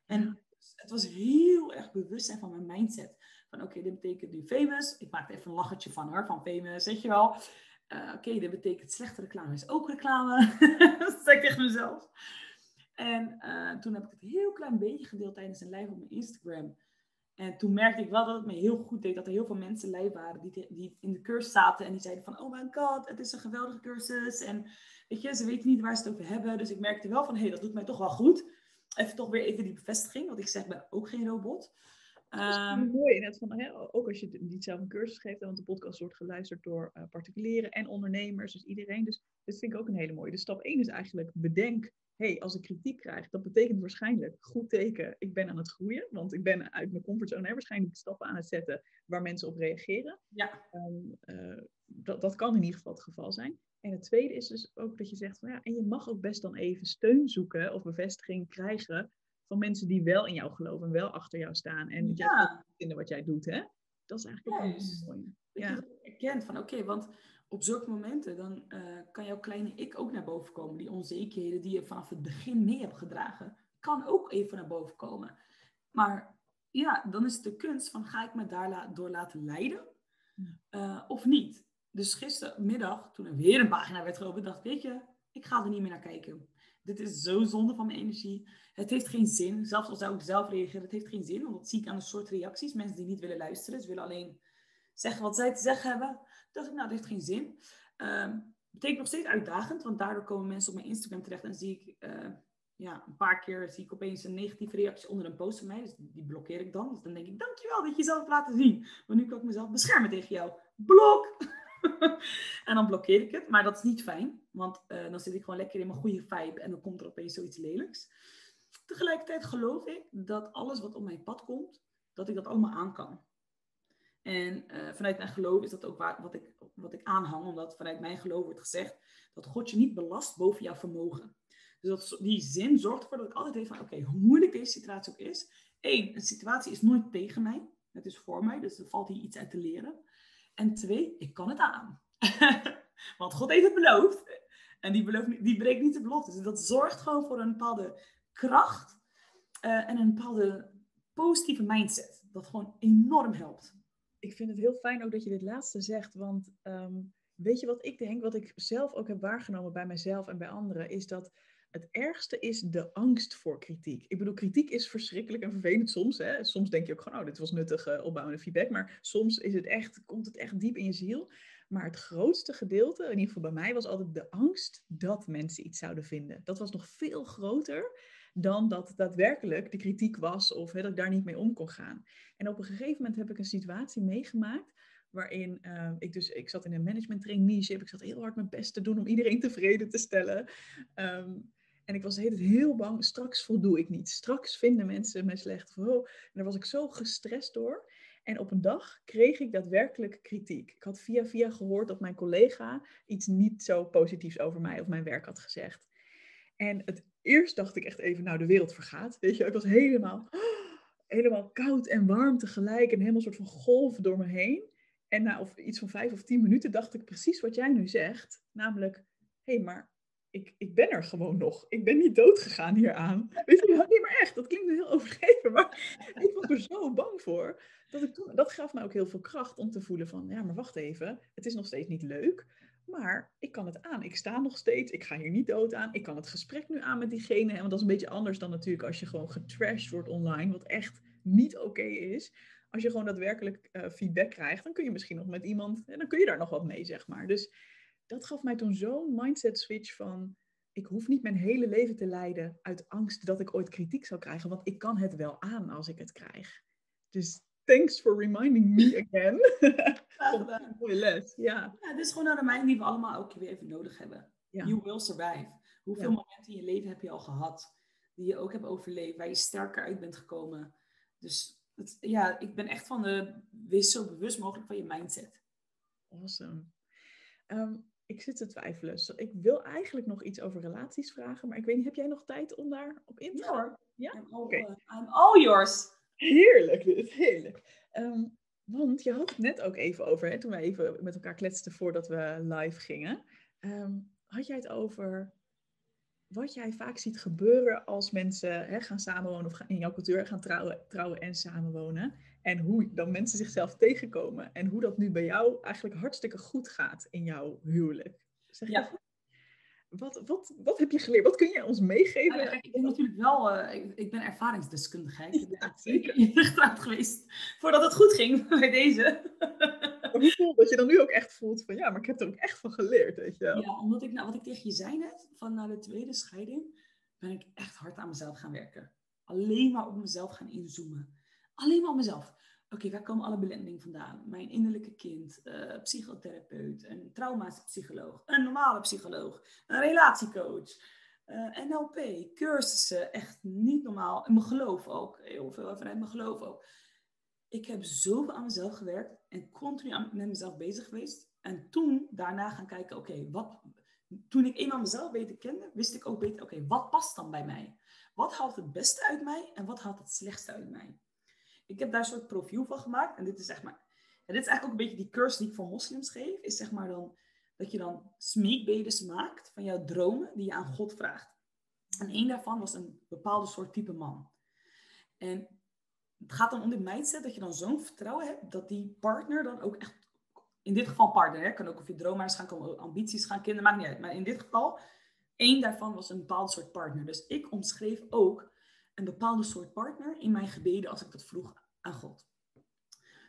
En het was heel erg bewustzijn van mijn mindset. Van oké, okay, dit betekent nu famous. Ik maakte even een lachertje van hoor, van famous, weet je wel. Uh, oké, okay, dit betekent slechte reclame is ook reclame. Dat zei ik tegen mezelf. En uh, toen heb ik het een heel klein beetje gedeeld tijdens een live op mijn Instagram. En toen merkte ik wel dat het me heel goed deed. Dat er heel veel mensen live waren die, te, die in de cursus zaten. En die zeiden van, oh my god, het is een geweldige cursus. En weet je, ze weten niet waar ze het over hebben. Dus ik merkte wel van, hé, hey, dat doet mij toch wel goed. Even toch weer even die bevestiging. Want ik zeg, ik ben ook geen robot. Dat is um, mooi. Net van, hè, ook als je niet zelf een cursus geeft. Want de podcast wordt geluisterd door uh, particulieren en ondernemers. Dus iedereen. Dus dat vind ik ook een hele mooie. Dus stap één is eigenlijk bedenk. Hé, hey, als ik kritiek krijg, dat betekent waarschijnlijk, goed teken, ik ben aan het groeien. Want ik ben uit mijn comfortzone hè, waarschijnlijk stappen aan het zetten waar mensen op reageren. Ja. Um, uh, dat, dat kan in ieder geval het geval zijn. En het tweede is dus ook dat je zegt, van, ja, en je mag ook best dan even steun zoeken of bevestiging krijgen van mensen die wel in jou geloven en wel achter jou staan. En dat ja. vinden wat jij doet, hè? Dat is eigenlijk ook yes. heel mooi. Ja. Dat je erkent van, oké, okay, want... Op zulke momenten, dan uh, kan jouw kleine ik ook naar boven komen. Die onzekerheden die je vanaf het begin mee hebt gedragen, kan ook even naar boven komen. Maar ja, dan is het de kunst van, ga ik me daar la- door laten leiden? Uh, of niet? Dus gistermiddag, toen er weer een pagina werd geopend, dacht ik, weet je, ik ga er niet meer naar kijken. Dit is zo zonde van mijn energie. Het heeft geen zin. Zelfs al zou ik zelf reageren, het heeft geen zin. Want dat zie ik aan een soort reacties. Mensen die niet willen luisteren, ze willen alleen zeggen wat zij te zeggen hebben. Dacht ik, nou, dat heeft geen zin. Um, betekent nog steeds uitdagend, want daardoor komen mensen op mijn Instagram terecht en zie ik uh, ja, een paar keer zie ik opeens een negatieve reactie onder een post van mij. Dus die blokkeer ik dan. Dus dan denk ik, dankjewel dat je jezelf hebt laten zien. Want nu kan ik mezelf beschermen tegen jou. Blok! En dan blokkeer ik het, maar dat is niet fijn. Want uh, dan zit ik gewoon lekker in mijn goede vibe en dan komt er opeens zoiets lelijks. Tegelijkertijd geloof ik dat alles wat op mijn pad komt, dat ik dat allemaal aan kan. En uh, vanuit mijn geloof is dat ook waar, wat, ik, wat ik aanhang. Omdat vanuit mijn geloof wordt gezegd dat God je niet belast boven jouw vermogen. Dus dat, die zin zorgt ervoor dat ik altijd weet van... Oké, okay, hoe moeilijk deze situatie ook is. Eén, een situatie is nooit tegen mij. Het is voor mij, dus er valt hier iets uit te leren. En twee, ik kan het aan. Want God heeft het beloofd. En die, belooft, die breekt niet de beloftes. Dus dat zorgt gewoon voor een bepaalde kracht uh, en een bepaalde positieve mindset. Dat gewoon enorm helpt. Ik vind het heel fijn ook dat je dit laatste zegt. Want um, weet je wat ik denk? Wat ik zelf ook heb waargenomen bij mezelf en bij anderen. Is dat het ergste is de angst voor kritiek. Ik bedoel, kritiek is verschrikkelijk en vervelend soms. Hè? Soms denk je ook gewoon, oh, dit was nuttig uh, opbouwende feedback. Maar soms is het echt, komt het echt diep in je ziel. Maar het grootste gedeelte, in ieder geval bij mij, was altijd de angst dat mensen iets zouden vinden. Dat was nog veel groter dan dat daadwerkelijk de kritiek was of hè, dat ik daar niet mee om kon gaan. En op een gegeven moment heb ik een situatie meegemaakt waarin uh, ik dus, ik zat in een management traineeship. Ik zat heel hard mijn best te doen om iedereen tevreden te stellen. Um, En ik was de hele tijd heel bang, straks voldoe ik niet. Straks vinden mensen me slecht. Wow. En daar was ik zo gestrest door. En op een dag kreeg ik daadwerkelijk kritiek. Ik had via via gehoord dat mijn collega iets niet zo positiefs over mij of mijn werk had gezegd. En het eerst dacht ik echt even, nou de wereld vergaat. Weet je, ik was helemaal, helemaal koud en warm tegelijk. En helemaal een soort van golf door me heen. En na of iets van vijf of tien minuten dacht ik precies wat jij nu zegt. Namelijk, hé hey, maar... Ik, ik ben er gewoon nog. Ik ben niet dood gegaan hieraan. Weet je, niet meer echt. Dat klinkt heel overdreven, maar ik was er zo bang voor. Dat, ik toen, dat gaf mij ook heel veel kracht om te voelen van, ja, maar wacht even. Het is nog steeds niet leuk, maar ik kan het aan. Ik sta nog steeds. Ik ga hier niet dood aan. Ik kan het gesprek nu aan met diegene. Want dat is een beetje anders dan natuurlijk als je gewoon getrashed wordt online, wat echt niet oké is. Als je gewoon daadwerkelijk uh, feedback krijgt, dan kun je misschien nog met iemand, en dan kun je daar nog wat mee, zeg maar. Dus dat gaf mij toen zo'n mindset switch van, ik hoef niet mijn hele leven te lijden uit angst dat ik ooit kritiek zou krijgen, want ik kan het wel aan als ik het krijg. Dus thanks for reminding me again. Een mooie les. Ja, dit is gewoon een reminder die we allemaal ook weer even nodig hebben. Ja. You will survive. Hoeveel ja. momenten in je leven heb je al gehad, die je ook hebt overleefd, waar je sterker uit bent gekomen. Dus het, ja, ik ben echt van de, wees zo bewust mogelijk van je mindset. Awesome. Um, Ik zit te twijfelen. Ik wil eigenlijk nog iets over relaties vragen. Maar ik weet niet, heb jij nog tijd om daar op in te gaan? Ja, ja? I'm, all, okay. uh, I'm all yours. Heerlijk dit, heerlijk. Um, want je had het net ook even over, hè, toen wij even met elkaar kletsten voordat we live gingen. Um, had jij het over wat jij vaak ziet gebeuren als mensen hè, gaan samenwonen of gaan, in jouw cultuur gaan trouwen, trouwen en samenwonen. En hoe dan mensen zichzelf tegenkomen. En hoe dat nu bij jou eigenlijk hartstikke goed gaat in jouw huwelijk. Zeg ja. je, wat, wat, wat heb je geleerd? Wat kun jij ons meegeven? Ja, ik ben natuurlijk wel, uh, ik, ik ben ervaringsdeskundige. Ik ben ja, zeker getrouwd geweest voordat het goed ging bij deze. Hoe cool dat je dan nu ook echt voelt van ja, maar ik heb er ook echt van geleerd. Weet je. Ja, omdat ik, nou, wat ik tegen je zei net, van na de tweede scheiding ben ik echt hard aan mezelf gaan werken. Alleen maar op mezelf gaan inzoomen. Alleen maar op mezelf. Oké, okay, waar komen alle belemmeringen vandaan? Mijn innerlijke kind, uh, psychotherapeut, een traumapsycholoog, een normale psycholoog, een relatiecoach, uh, N L P, cursussen, echt niet normaal. En mijn geloof ook, heel veel vanuit mijn geloof ook. Ik heb zoveel aan mezelf gewerkt en continu aan, met mezelf bezig geweest. En toen daarna gaan kijken, oké, okay, wat... Toen ik eenmaal mezelf beter kende, wist ik ook beter, oké, okay, wat past dan bij mij? Wat haalt het beste uit mij en wat haalt het slechtste uit mij? Ik heb daar een soort profiel van gemaakt. En dit is, zeg maar, en dit is eigenlijk ook een beetje die cursus die ik voor moslims geef. Is zeg maar dan, dat je dan smeekbedes maakt van jouw dromen die je aan God vraagt. En één daarvan was een bepaalde soort type man. En het gaat dan om dit mindset dat je dan zo'n vertrouwen hebt. Dat die partner dan ook echt, in dit geval partner. Hè, kan ook of je droomhuis gaan komen, ambities gaan, kinderen, maakt niet uit. Maar in dit geval, één daarvan was een bepaalde soort partner. Dus ik omschreef ook een bepaalde soort partner in mijn gebeden als ik dat vroeg aan God.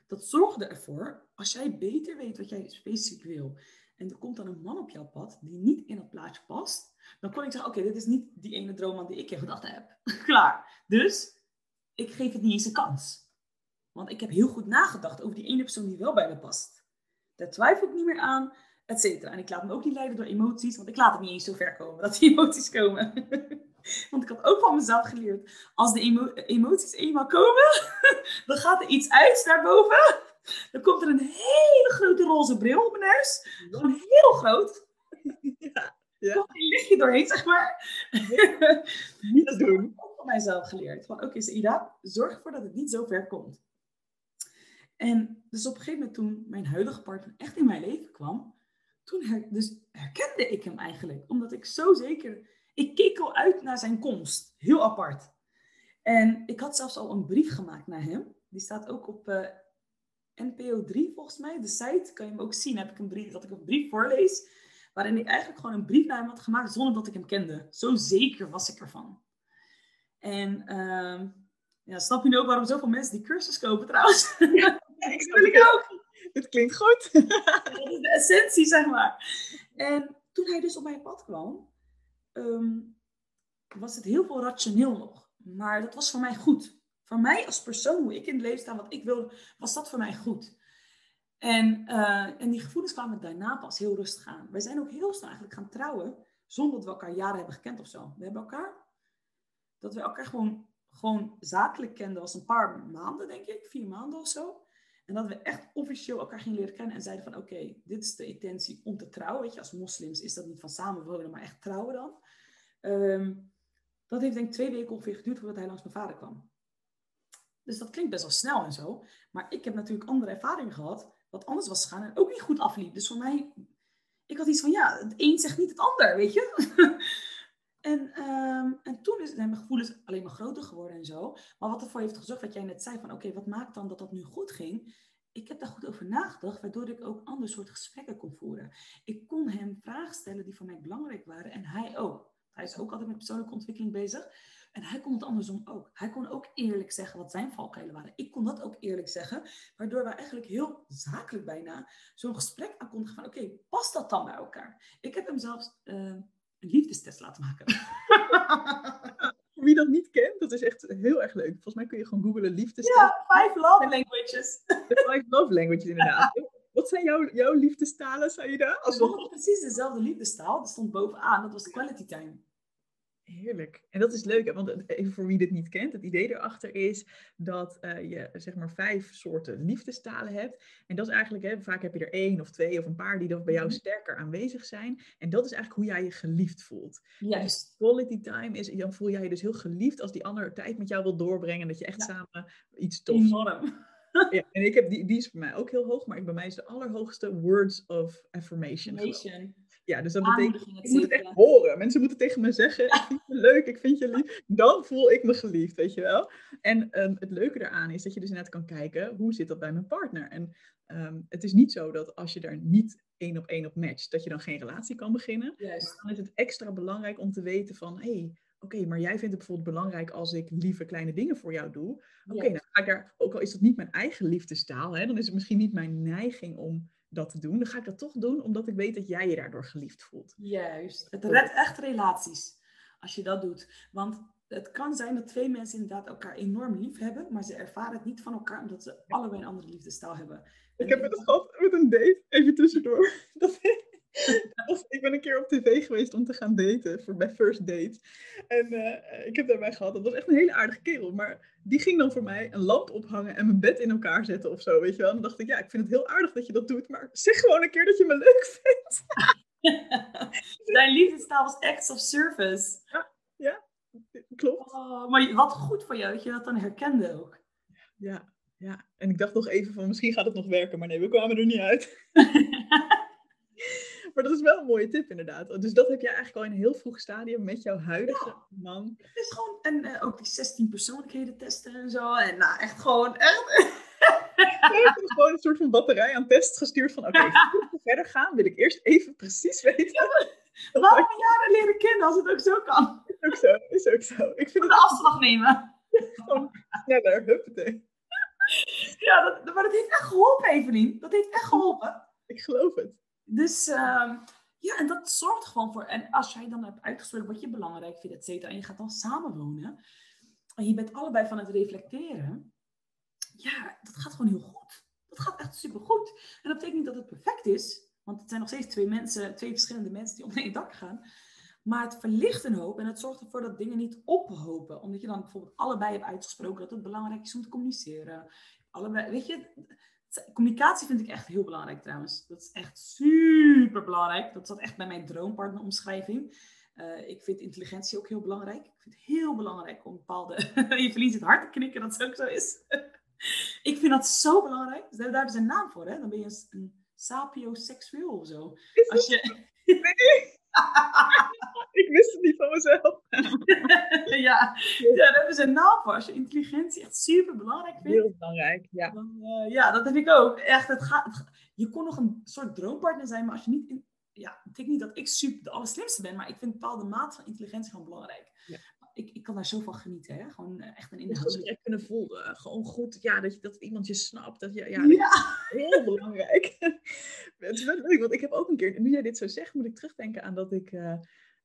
Dat zorgde ervoor, als jij beter weet wat jij specifiek wil, en er komt dan een man op jouw pad die niet in dat plaatje past, dan kon ik zeggen, oké, okay, dit is niet die ene droomman die ik in gedachten heb. Klaar. Dus, ik geef het niet eens een kans. Want ik heb heel goed nagedacht over die ene persoon die wel bij me past. Daar twijfel ik niet meer aan, et cetera. En ik laat me ook niet leiden door emoties, want ik laat het niet eens zo ver komen dat die emoties komen. Want ik had ook van mezelf geleerd, als de emo- emoties eenmaal komen, dan gaat er iets uit daarboven. Dan komt er een hele grote roze bril op mijn neus. Gewoon heel groot. Ja, ja. Komt een lichtje doorheen, zeg maar. Ja, niet te doen. Dat heb ik ook van mezelf geleerd. Van, oké, okay, Saida, zorg ervoor dat het niet zo ver komt. En dus op een gegeven moment toen mijn huidige partner echt in mijn leven kwam, toen her, dus herkende ik hem eigenlijk. Omdat ik zo zeker... Ik keek al uit naar zijn komst. Heel apart. En ik had zelfs al een brief gemaakt naar hem. Die staat ook op uh, N P O drie volgens mij. De site kan je hem ook zien. Daar heb ik een brief, dat ik een brief voorlees. Waarin ik eigenlijk gewoon een brief naar hem had gemaakt. Zonder dat ik hem kende. Zo zeker was ik ervan. En uh, ja, snap je nu ook waarom zoveel mensen die cursus kopen trouwens? Ja, ik snap het ook. Het klinkt goed. Dat is de essentie, zeg maar. En toen hij dus op mijn pad kwam, um, was het heel veel rationeel nog. Maar dat was voor mij goed. Voor mij als persoon, hoe ik in het leven sta, wat ik wilde, was dat voor mij goed. En, uh, en die gevoelens kwamen daarna pas heel rustig aan. Wij zijn ook heel snel eigenlijk gaan trouwen, zonder dat we elkaar jaren hebben gekend of zo. We hebben elkaar... Dat we elkaar gewoon, gewoon zakelijk kenden was een paar maanden, denk ik. Vier maanden of zo. En dat we echt officieel elkaar gingen leren kennen. En zeiden van, oké, okay, dit is de intentie om te trouwen. Weet je, als moslims is dat niet van samenwonen, maar echt trouwen dan. Um, dat heeft denk ik twee weken ongeveer geduurd voordat hij langs mijn vader kwam. Dus dat klinkt best wel snel en zo. Maar ik heb natuurlijk andere ervaringen gehad. Wat anders was gegaan en ook niet goed afliep. Dus voor mij, ik had iets van, ja, het een zegt niet het ander, weet je. En, um, en toen is mijn gevoelens alleen maar groter geworden en zo. Maar wat ervoor heeft gezorgd, wat jij net zei, van oké, okay, wat maakt dan dat dat nu goed ging? Ik heb daar goed over nagedacht, waardoor ik ook ander soort gesprekken kon voeren. Ik kon hem vragen stellen die voor mij belangrijk waren en hij ook. Hij is ook altijd met persoonlijke ontwikkeling bezig. En hij kon het andersom ook. Hij kon ook eerlijk zeggen wat zijn valkuilen waren. Ik kon dat ook eerlijk zeggen, waardoor we eigenlijk heel zakelijk bijna zo'n gesprek aankondigen van oké, okay, past dat dan bij elkaar? Ik heb hem zelfs... Uh, een liefdestest laten maken. Wie dat niet kent, dat is echt heel erg leuk. Volgens mij kun je gewoon googlen liefdestest. Ja, five love languages. De five love languages, inderdaad. Wat zijn jouw, jouw liefdestalen, Saida? We hadden precies dezelfde liefdestaal. Dat stond bovenaan. Dat was quality time. Heerlijk. En dat is leuk, want even voor wie dit niet kent, het idee erachter is dat uh, je zeg maar vijf soorten liefdestalen hebt. En dat is eigenlijk, hè, vaak heb je er één of twee of een paar die dan bij jou sterker aanwezig zijn. En dat is eigenlijk hoe jij je geliefd voelt. Juist. Dus quality time is, dan voel jij je dus heel geliefd als die ander tijd met jou wil doorbrengen. Dat je echt ja. samen iets tofs... Enorm. Ja, en ik heb, die, die is bij mij ook heel hoog, maar ik, bij mij is de allerhoogste words of affirmation. affirmation. Ja, dus dat betekent, ik moet het echt horen. Mensen moeten tegen me zeggen, ik vind je leuk, ik vind je lief. Dan voel ik me geliefd, weet je wel. En um, het leuke daaraan is dat je dus inderdaad kan kijken, hoe zit dat bij mijn partner? En um, het is niet zo dat als je daar niet één op één op matcht, dat je dan geen relatie kan beginnen. Yes. Maar dan is het extra belangrijk om te weten van, hé, hey, oké, okay, maar jij vindt het bijvoorbeeld belangrijk als ik lieve kleine dingen voor jou doe. Oké, okay, yes. nou, daar, ook al is dat niet mijn eigen liefdestaal, hè, dan is het misschien niet mijn neiging om dat te doen. Dan ga ik dat toch doen, omdat ik weet dat jij je daardoor geliefd voelt. Juist. Het redt echt relaties, als je dat doet. Want het kan zijn dat twee mensen inderdaad elkaar enorm lief hebben, maar ze ervaren het niet van elkaar, omdat ze allebei een andere liefdestaal hebben. En ik heb het gehad met een date, even tussendoor. Dat Ik ben een keer op tv geweest om te gaan daten, voor mijn first date. En uh, ik heb daarbij gehad, dat was echt een hele aardige kerel. Maar die ging dan voor mij een lamp ophangen en mijn bed in elkaar zetten of zo, weet je wel. En dan dacht ik, ja, ik vind het heel aardig dat je dat doet, maar zeg gewoon een keer dat je me leuk vindt. Zijn liefdestaal was acts of service. Ja, ja klopt. Oh, maar wat goed voor jou, dat je dat dan herkende ook. Ja, ja. En ik dacht nog even van, misschien gaat het nog werken, maar nee, we kwamen er niet uit. Maar dat is wel een mooie tip inderdaad. Dus dat heb jij eigenlijk al in een heel vroeg stadium met jouw huidige ja, man. Het is gewoon, en uh, ook die zestien persoonlijkheden testen en zo. En nou, echt gewoon, echt. Ik heb gewoon een soort van batterij aan test gestuurd van, oké, okay, voordat we verder gaan, wil ik eerst even precies weten. Ja, waarom we jaren leren kennen als het ook zo kan? Is ook zo, is ook zo. Ik vind het de afslag nemen. Gewoon sneller, huppatee. Ja, dat, maar dat heeft echt geholpen, Evelien. Dat heeft echt geholpen. Ik geloof het. Dus uh, ja, en dat zorgt gewoon voor... En als jij dan hebt uitgesproken wat je belangrijk vindt, et cetera, en je gaat dan samenwonen, en je bent allebei van het reflecteren, ja, dat gaat gewoon heel goed. Dat gaat echt supergoed. En dat betekent niet dat het perfect is, want het zijn nog steeds twee mensen, twee verschillende mensen die onder één dak gaan. Maar het verlicht een hoop en het zorgt ervoor dat dingen niet ophopen. Omdat je dan bijvoorbeeld allebei hebt uitgesproken dat het belangrijk is om te communiceren. Allebei, weet je... Communicatie vind ik echt heel belangrijk trouwens. Dat is echt super belangrijk. Dat zat echt bij mijn droompartneromschrijving. Uh, ik vind intelligentie ook heel belangrijk. Ik vind het heel belangrijk om bepaalde... je verliest het hart te knikken, dat het ook zo is. Ik vind dat zo belangrijk. Daar hebben ze een naam voor. Hè? Dan ben je een sapioseksueel of zo. Is Als je... Nee. Ik wist het niet van mezelf. ja. ja, dat is een naam voor. Als je intelligentie echt super belangrijk vindt. Heel belangrijk, ja. Dan, uh, ja, dat heb ik ook. Echt, het gaat, het gaat, je kon nog een soort droompartner zijn, maar als je niet... In, ja, ik denk niet dat ik super de allerslimste ben, maar ik vind een bepaalde mate van intelligentie gewoon belangrijk. Ja. Ik, ik kan daar zo van genieten, hè? Gewoon echt een inhoudelijk... Dat je kunnen voelen, gewoon goed, ja, dat, je, dat iemand je snapt. Dat, ja, ja, dat ja. is heel belangrijk. Het is wel leuk, want ik heb ook een keer, nu jij dit zo zegt, moet ik terugdenken aan dat ik, uh,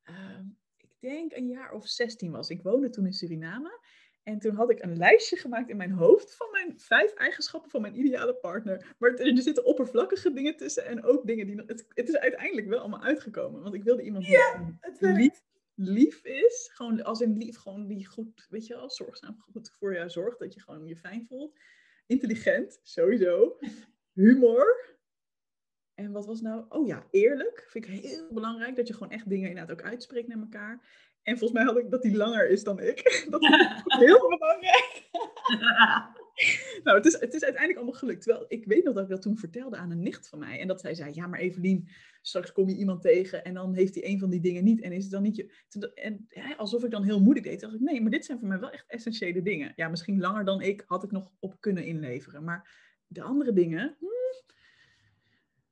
uh, ik denk een jaar of zestien was. Ik woonde toen in Suriname en toen had ik een lijstje gemaakt in mijn hoofd van mijn vijf eigenschappen van mijn ideale partner. Maar er zitten oppervlakkige dingen tussen en ook dingen die... Het, het is uiteindelijk wel allemaal uitgekomen, want ik wilde iemand... Ja, het werkt. Lief is, gewoon als in lief, gewoon die goed, weet je wel, zorgzaam, goed voor jou zorgt, dat je gewoon je fijn voelt. Intelligent, sowieso. Humor. En wat was nou, oh ja, eerlijk. Vind ik heel belangrijk, dat je gewoon echt dingen inderdaad ook uitspreekt naar elkaar. En volgens mij had ik dat die langer is dan ik. Dat is heel belangrijk. Nou, het is, het is uiteindelijk allemaal gelukt. Terwijl ik weet nog dat ik dat toen vertelde aan een nicht van mij. En dat zij zei, ja maar Evelien, straks kom je iemand tegen en dan heeft hij een van die dingen niet. En is het dan niet je... En ja, alsof ik dan heel moeilijk deed. Dacht ik, nee, maar dit zijn voor mij wel echt essentiële dingen. Ja, misschien langer dan ik had ik nog op kunnen inleveren. Maar de andere dingen... Hmm.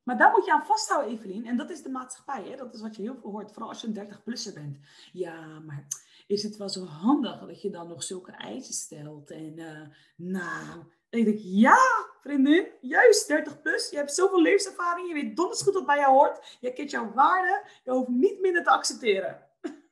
Maar daar moet je aan vasthouden, Evelien. En dat is de maatschappij, hè? Dat is wat je heel veel hoort. Vooral als je een dertig-plusser bent. Ja, maar... is het wel zo handig dat je dan nog zulke eisen stelt. En uh, nou, ik denk, ja, vriendin, juist dertig plus. Je hebt zoveel levenservaring, je weet donders goed wat bij jou hoort. Je kent jouw waarden, je hoeft niet minder te accepteren.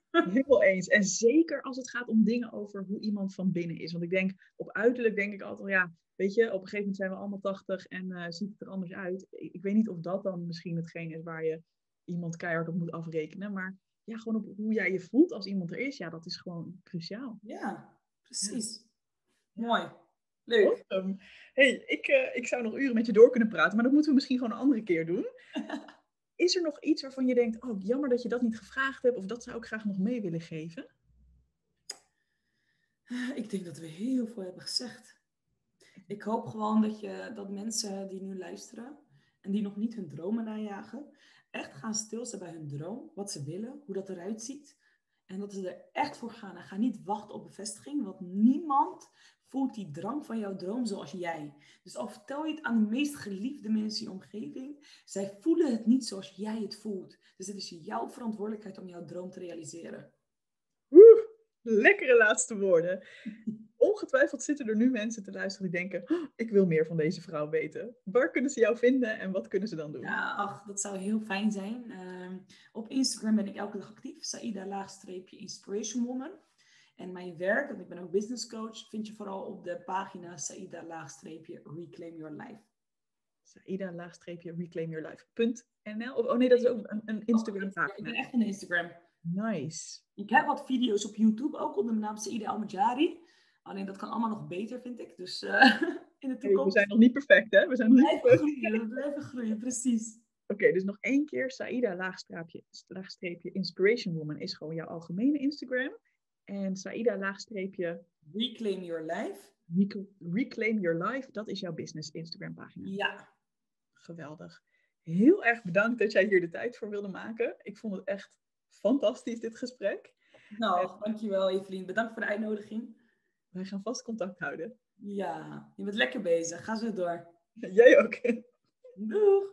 Heel eens. En zeker als het gaat om dingen over hoe iemand van binnen is. Want ik denk, op uiterlijk denk ik altijd, ja, weet je, op een gegeven moment zijn we allemaal tachtig en uh, ziet het er anders uit. Ik, ik weet niet of dat dan misschien hetgeen is waar je iemand keihard op moet afrekenen, maar... Ja, gewoon op hoe jij je voelt als iemand er is. Ja, dat is gewoon cruciaal. Ja, precies. Ja. Mooi. Leuk. Awesome. Hey, ik, uh, ik zou nog uren met je door kunnen praten, maar dat moeten we misschien gewoon een andere keer doen. Is er nog iets waarvan je denkt, oh, jammer dat je dat niet gevraagd hebt, of dat zou ik graag nog mee willen geven? Ik denk dat we heel veel hebben gezegd. Ik hoop gewoon dat, je, dat mensen die nu luisteren en die nog niet hun dromen najagen, echt gaan stilstaan bij hun droom, wat ze willen, hoe dat eruit ziet. En dat ze er echt voor gaan. En ga niet wachten op bevestiging, want niemand voelt die drang van jouw droom zoals jij. Dus al vertel je het aan de meest geliefde mensen in je omgeving, zij voelen het niet zoals jij het voelt. Dus het is jouw verantwoordelijkheid om jouw droom te realiseren. Oeh, lekkere laatste woorden. Ongetwijfeld zitten er nu mensen te luisteren die denken, oh, ik wil meer van deze vrouw weten. Waar kunnen ze jou vinden en wat kunnen ze dan doen? Ja, ach, dat zou heel fijn zijn. Uh, op Instagram ben ik elke dag actief. Saida laagstreepje Inspiration Woman. En mijn werk, want ik ben ook business coach, vind je vooral op de pagina Saida laagstreepje Reclaim Your Life. Saida laagstreepje Reclaim Your Life.nl. Oh nee, dat is ook een, een Instagram pagina. Ja, ik ben echt een Instagram. Nice. Ik heb wat video's op YouTube, ook onder de naam Saida Amadjari. Alleen dat kan allemaal nog beter, vind ik. Dus uh, in de toekomst... Hey, we zijn nog niet perfect, hè? We zijn nog niet perfect. Groeien, we blijven groeien, precies. Oké, okay, dus nog één keer. Saida laagstreepje, laagstreepje Inspiration Woman is gewoon jouw algemene Instagram. En Saida laagstreepje... Reclaim Your Life. Rec- Reclaim Your Life, dat is jouw business Instagram pagina. Ja. Geweldig. Heel erg bedankt dat jij hier de tijd voor wilde maken. Ik vond het echt fantastisch, dit gesprek. Nou, en... dankjewel Evelien. Bedankt voor de uitnodiging. Wij gaan vast contact houden. Ja, je bent lekker bezig. Ga zo door. Jij ook. Doeg.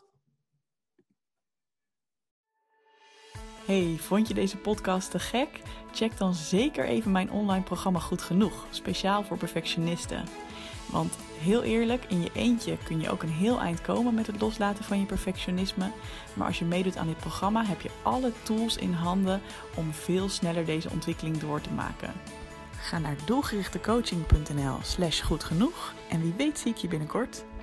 Hey, vond je deze podcast te gek? Check dan zeker even mijn online programma Goed Genoeg. Speciaal voor perfectionisten. Want heel eerlijk, in je eentje kun je ook een heel eind komen met het loslaten van je perfectionisme. Maar als je meedoet aan dit programma, heb je alle tools in handen om veel sneller deze ontwikkeling door te maken. Ga naar doelgerichtecoaching.nl slash goedgenoeg en wie weet zie ik je binnenkort.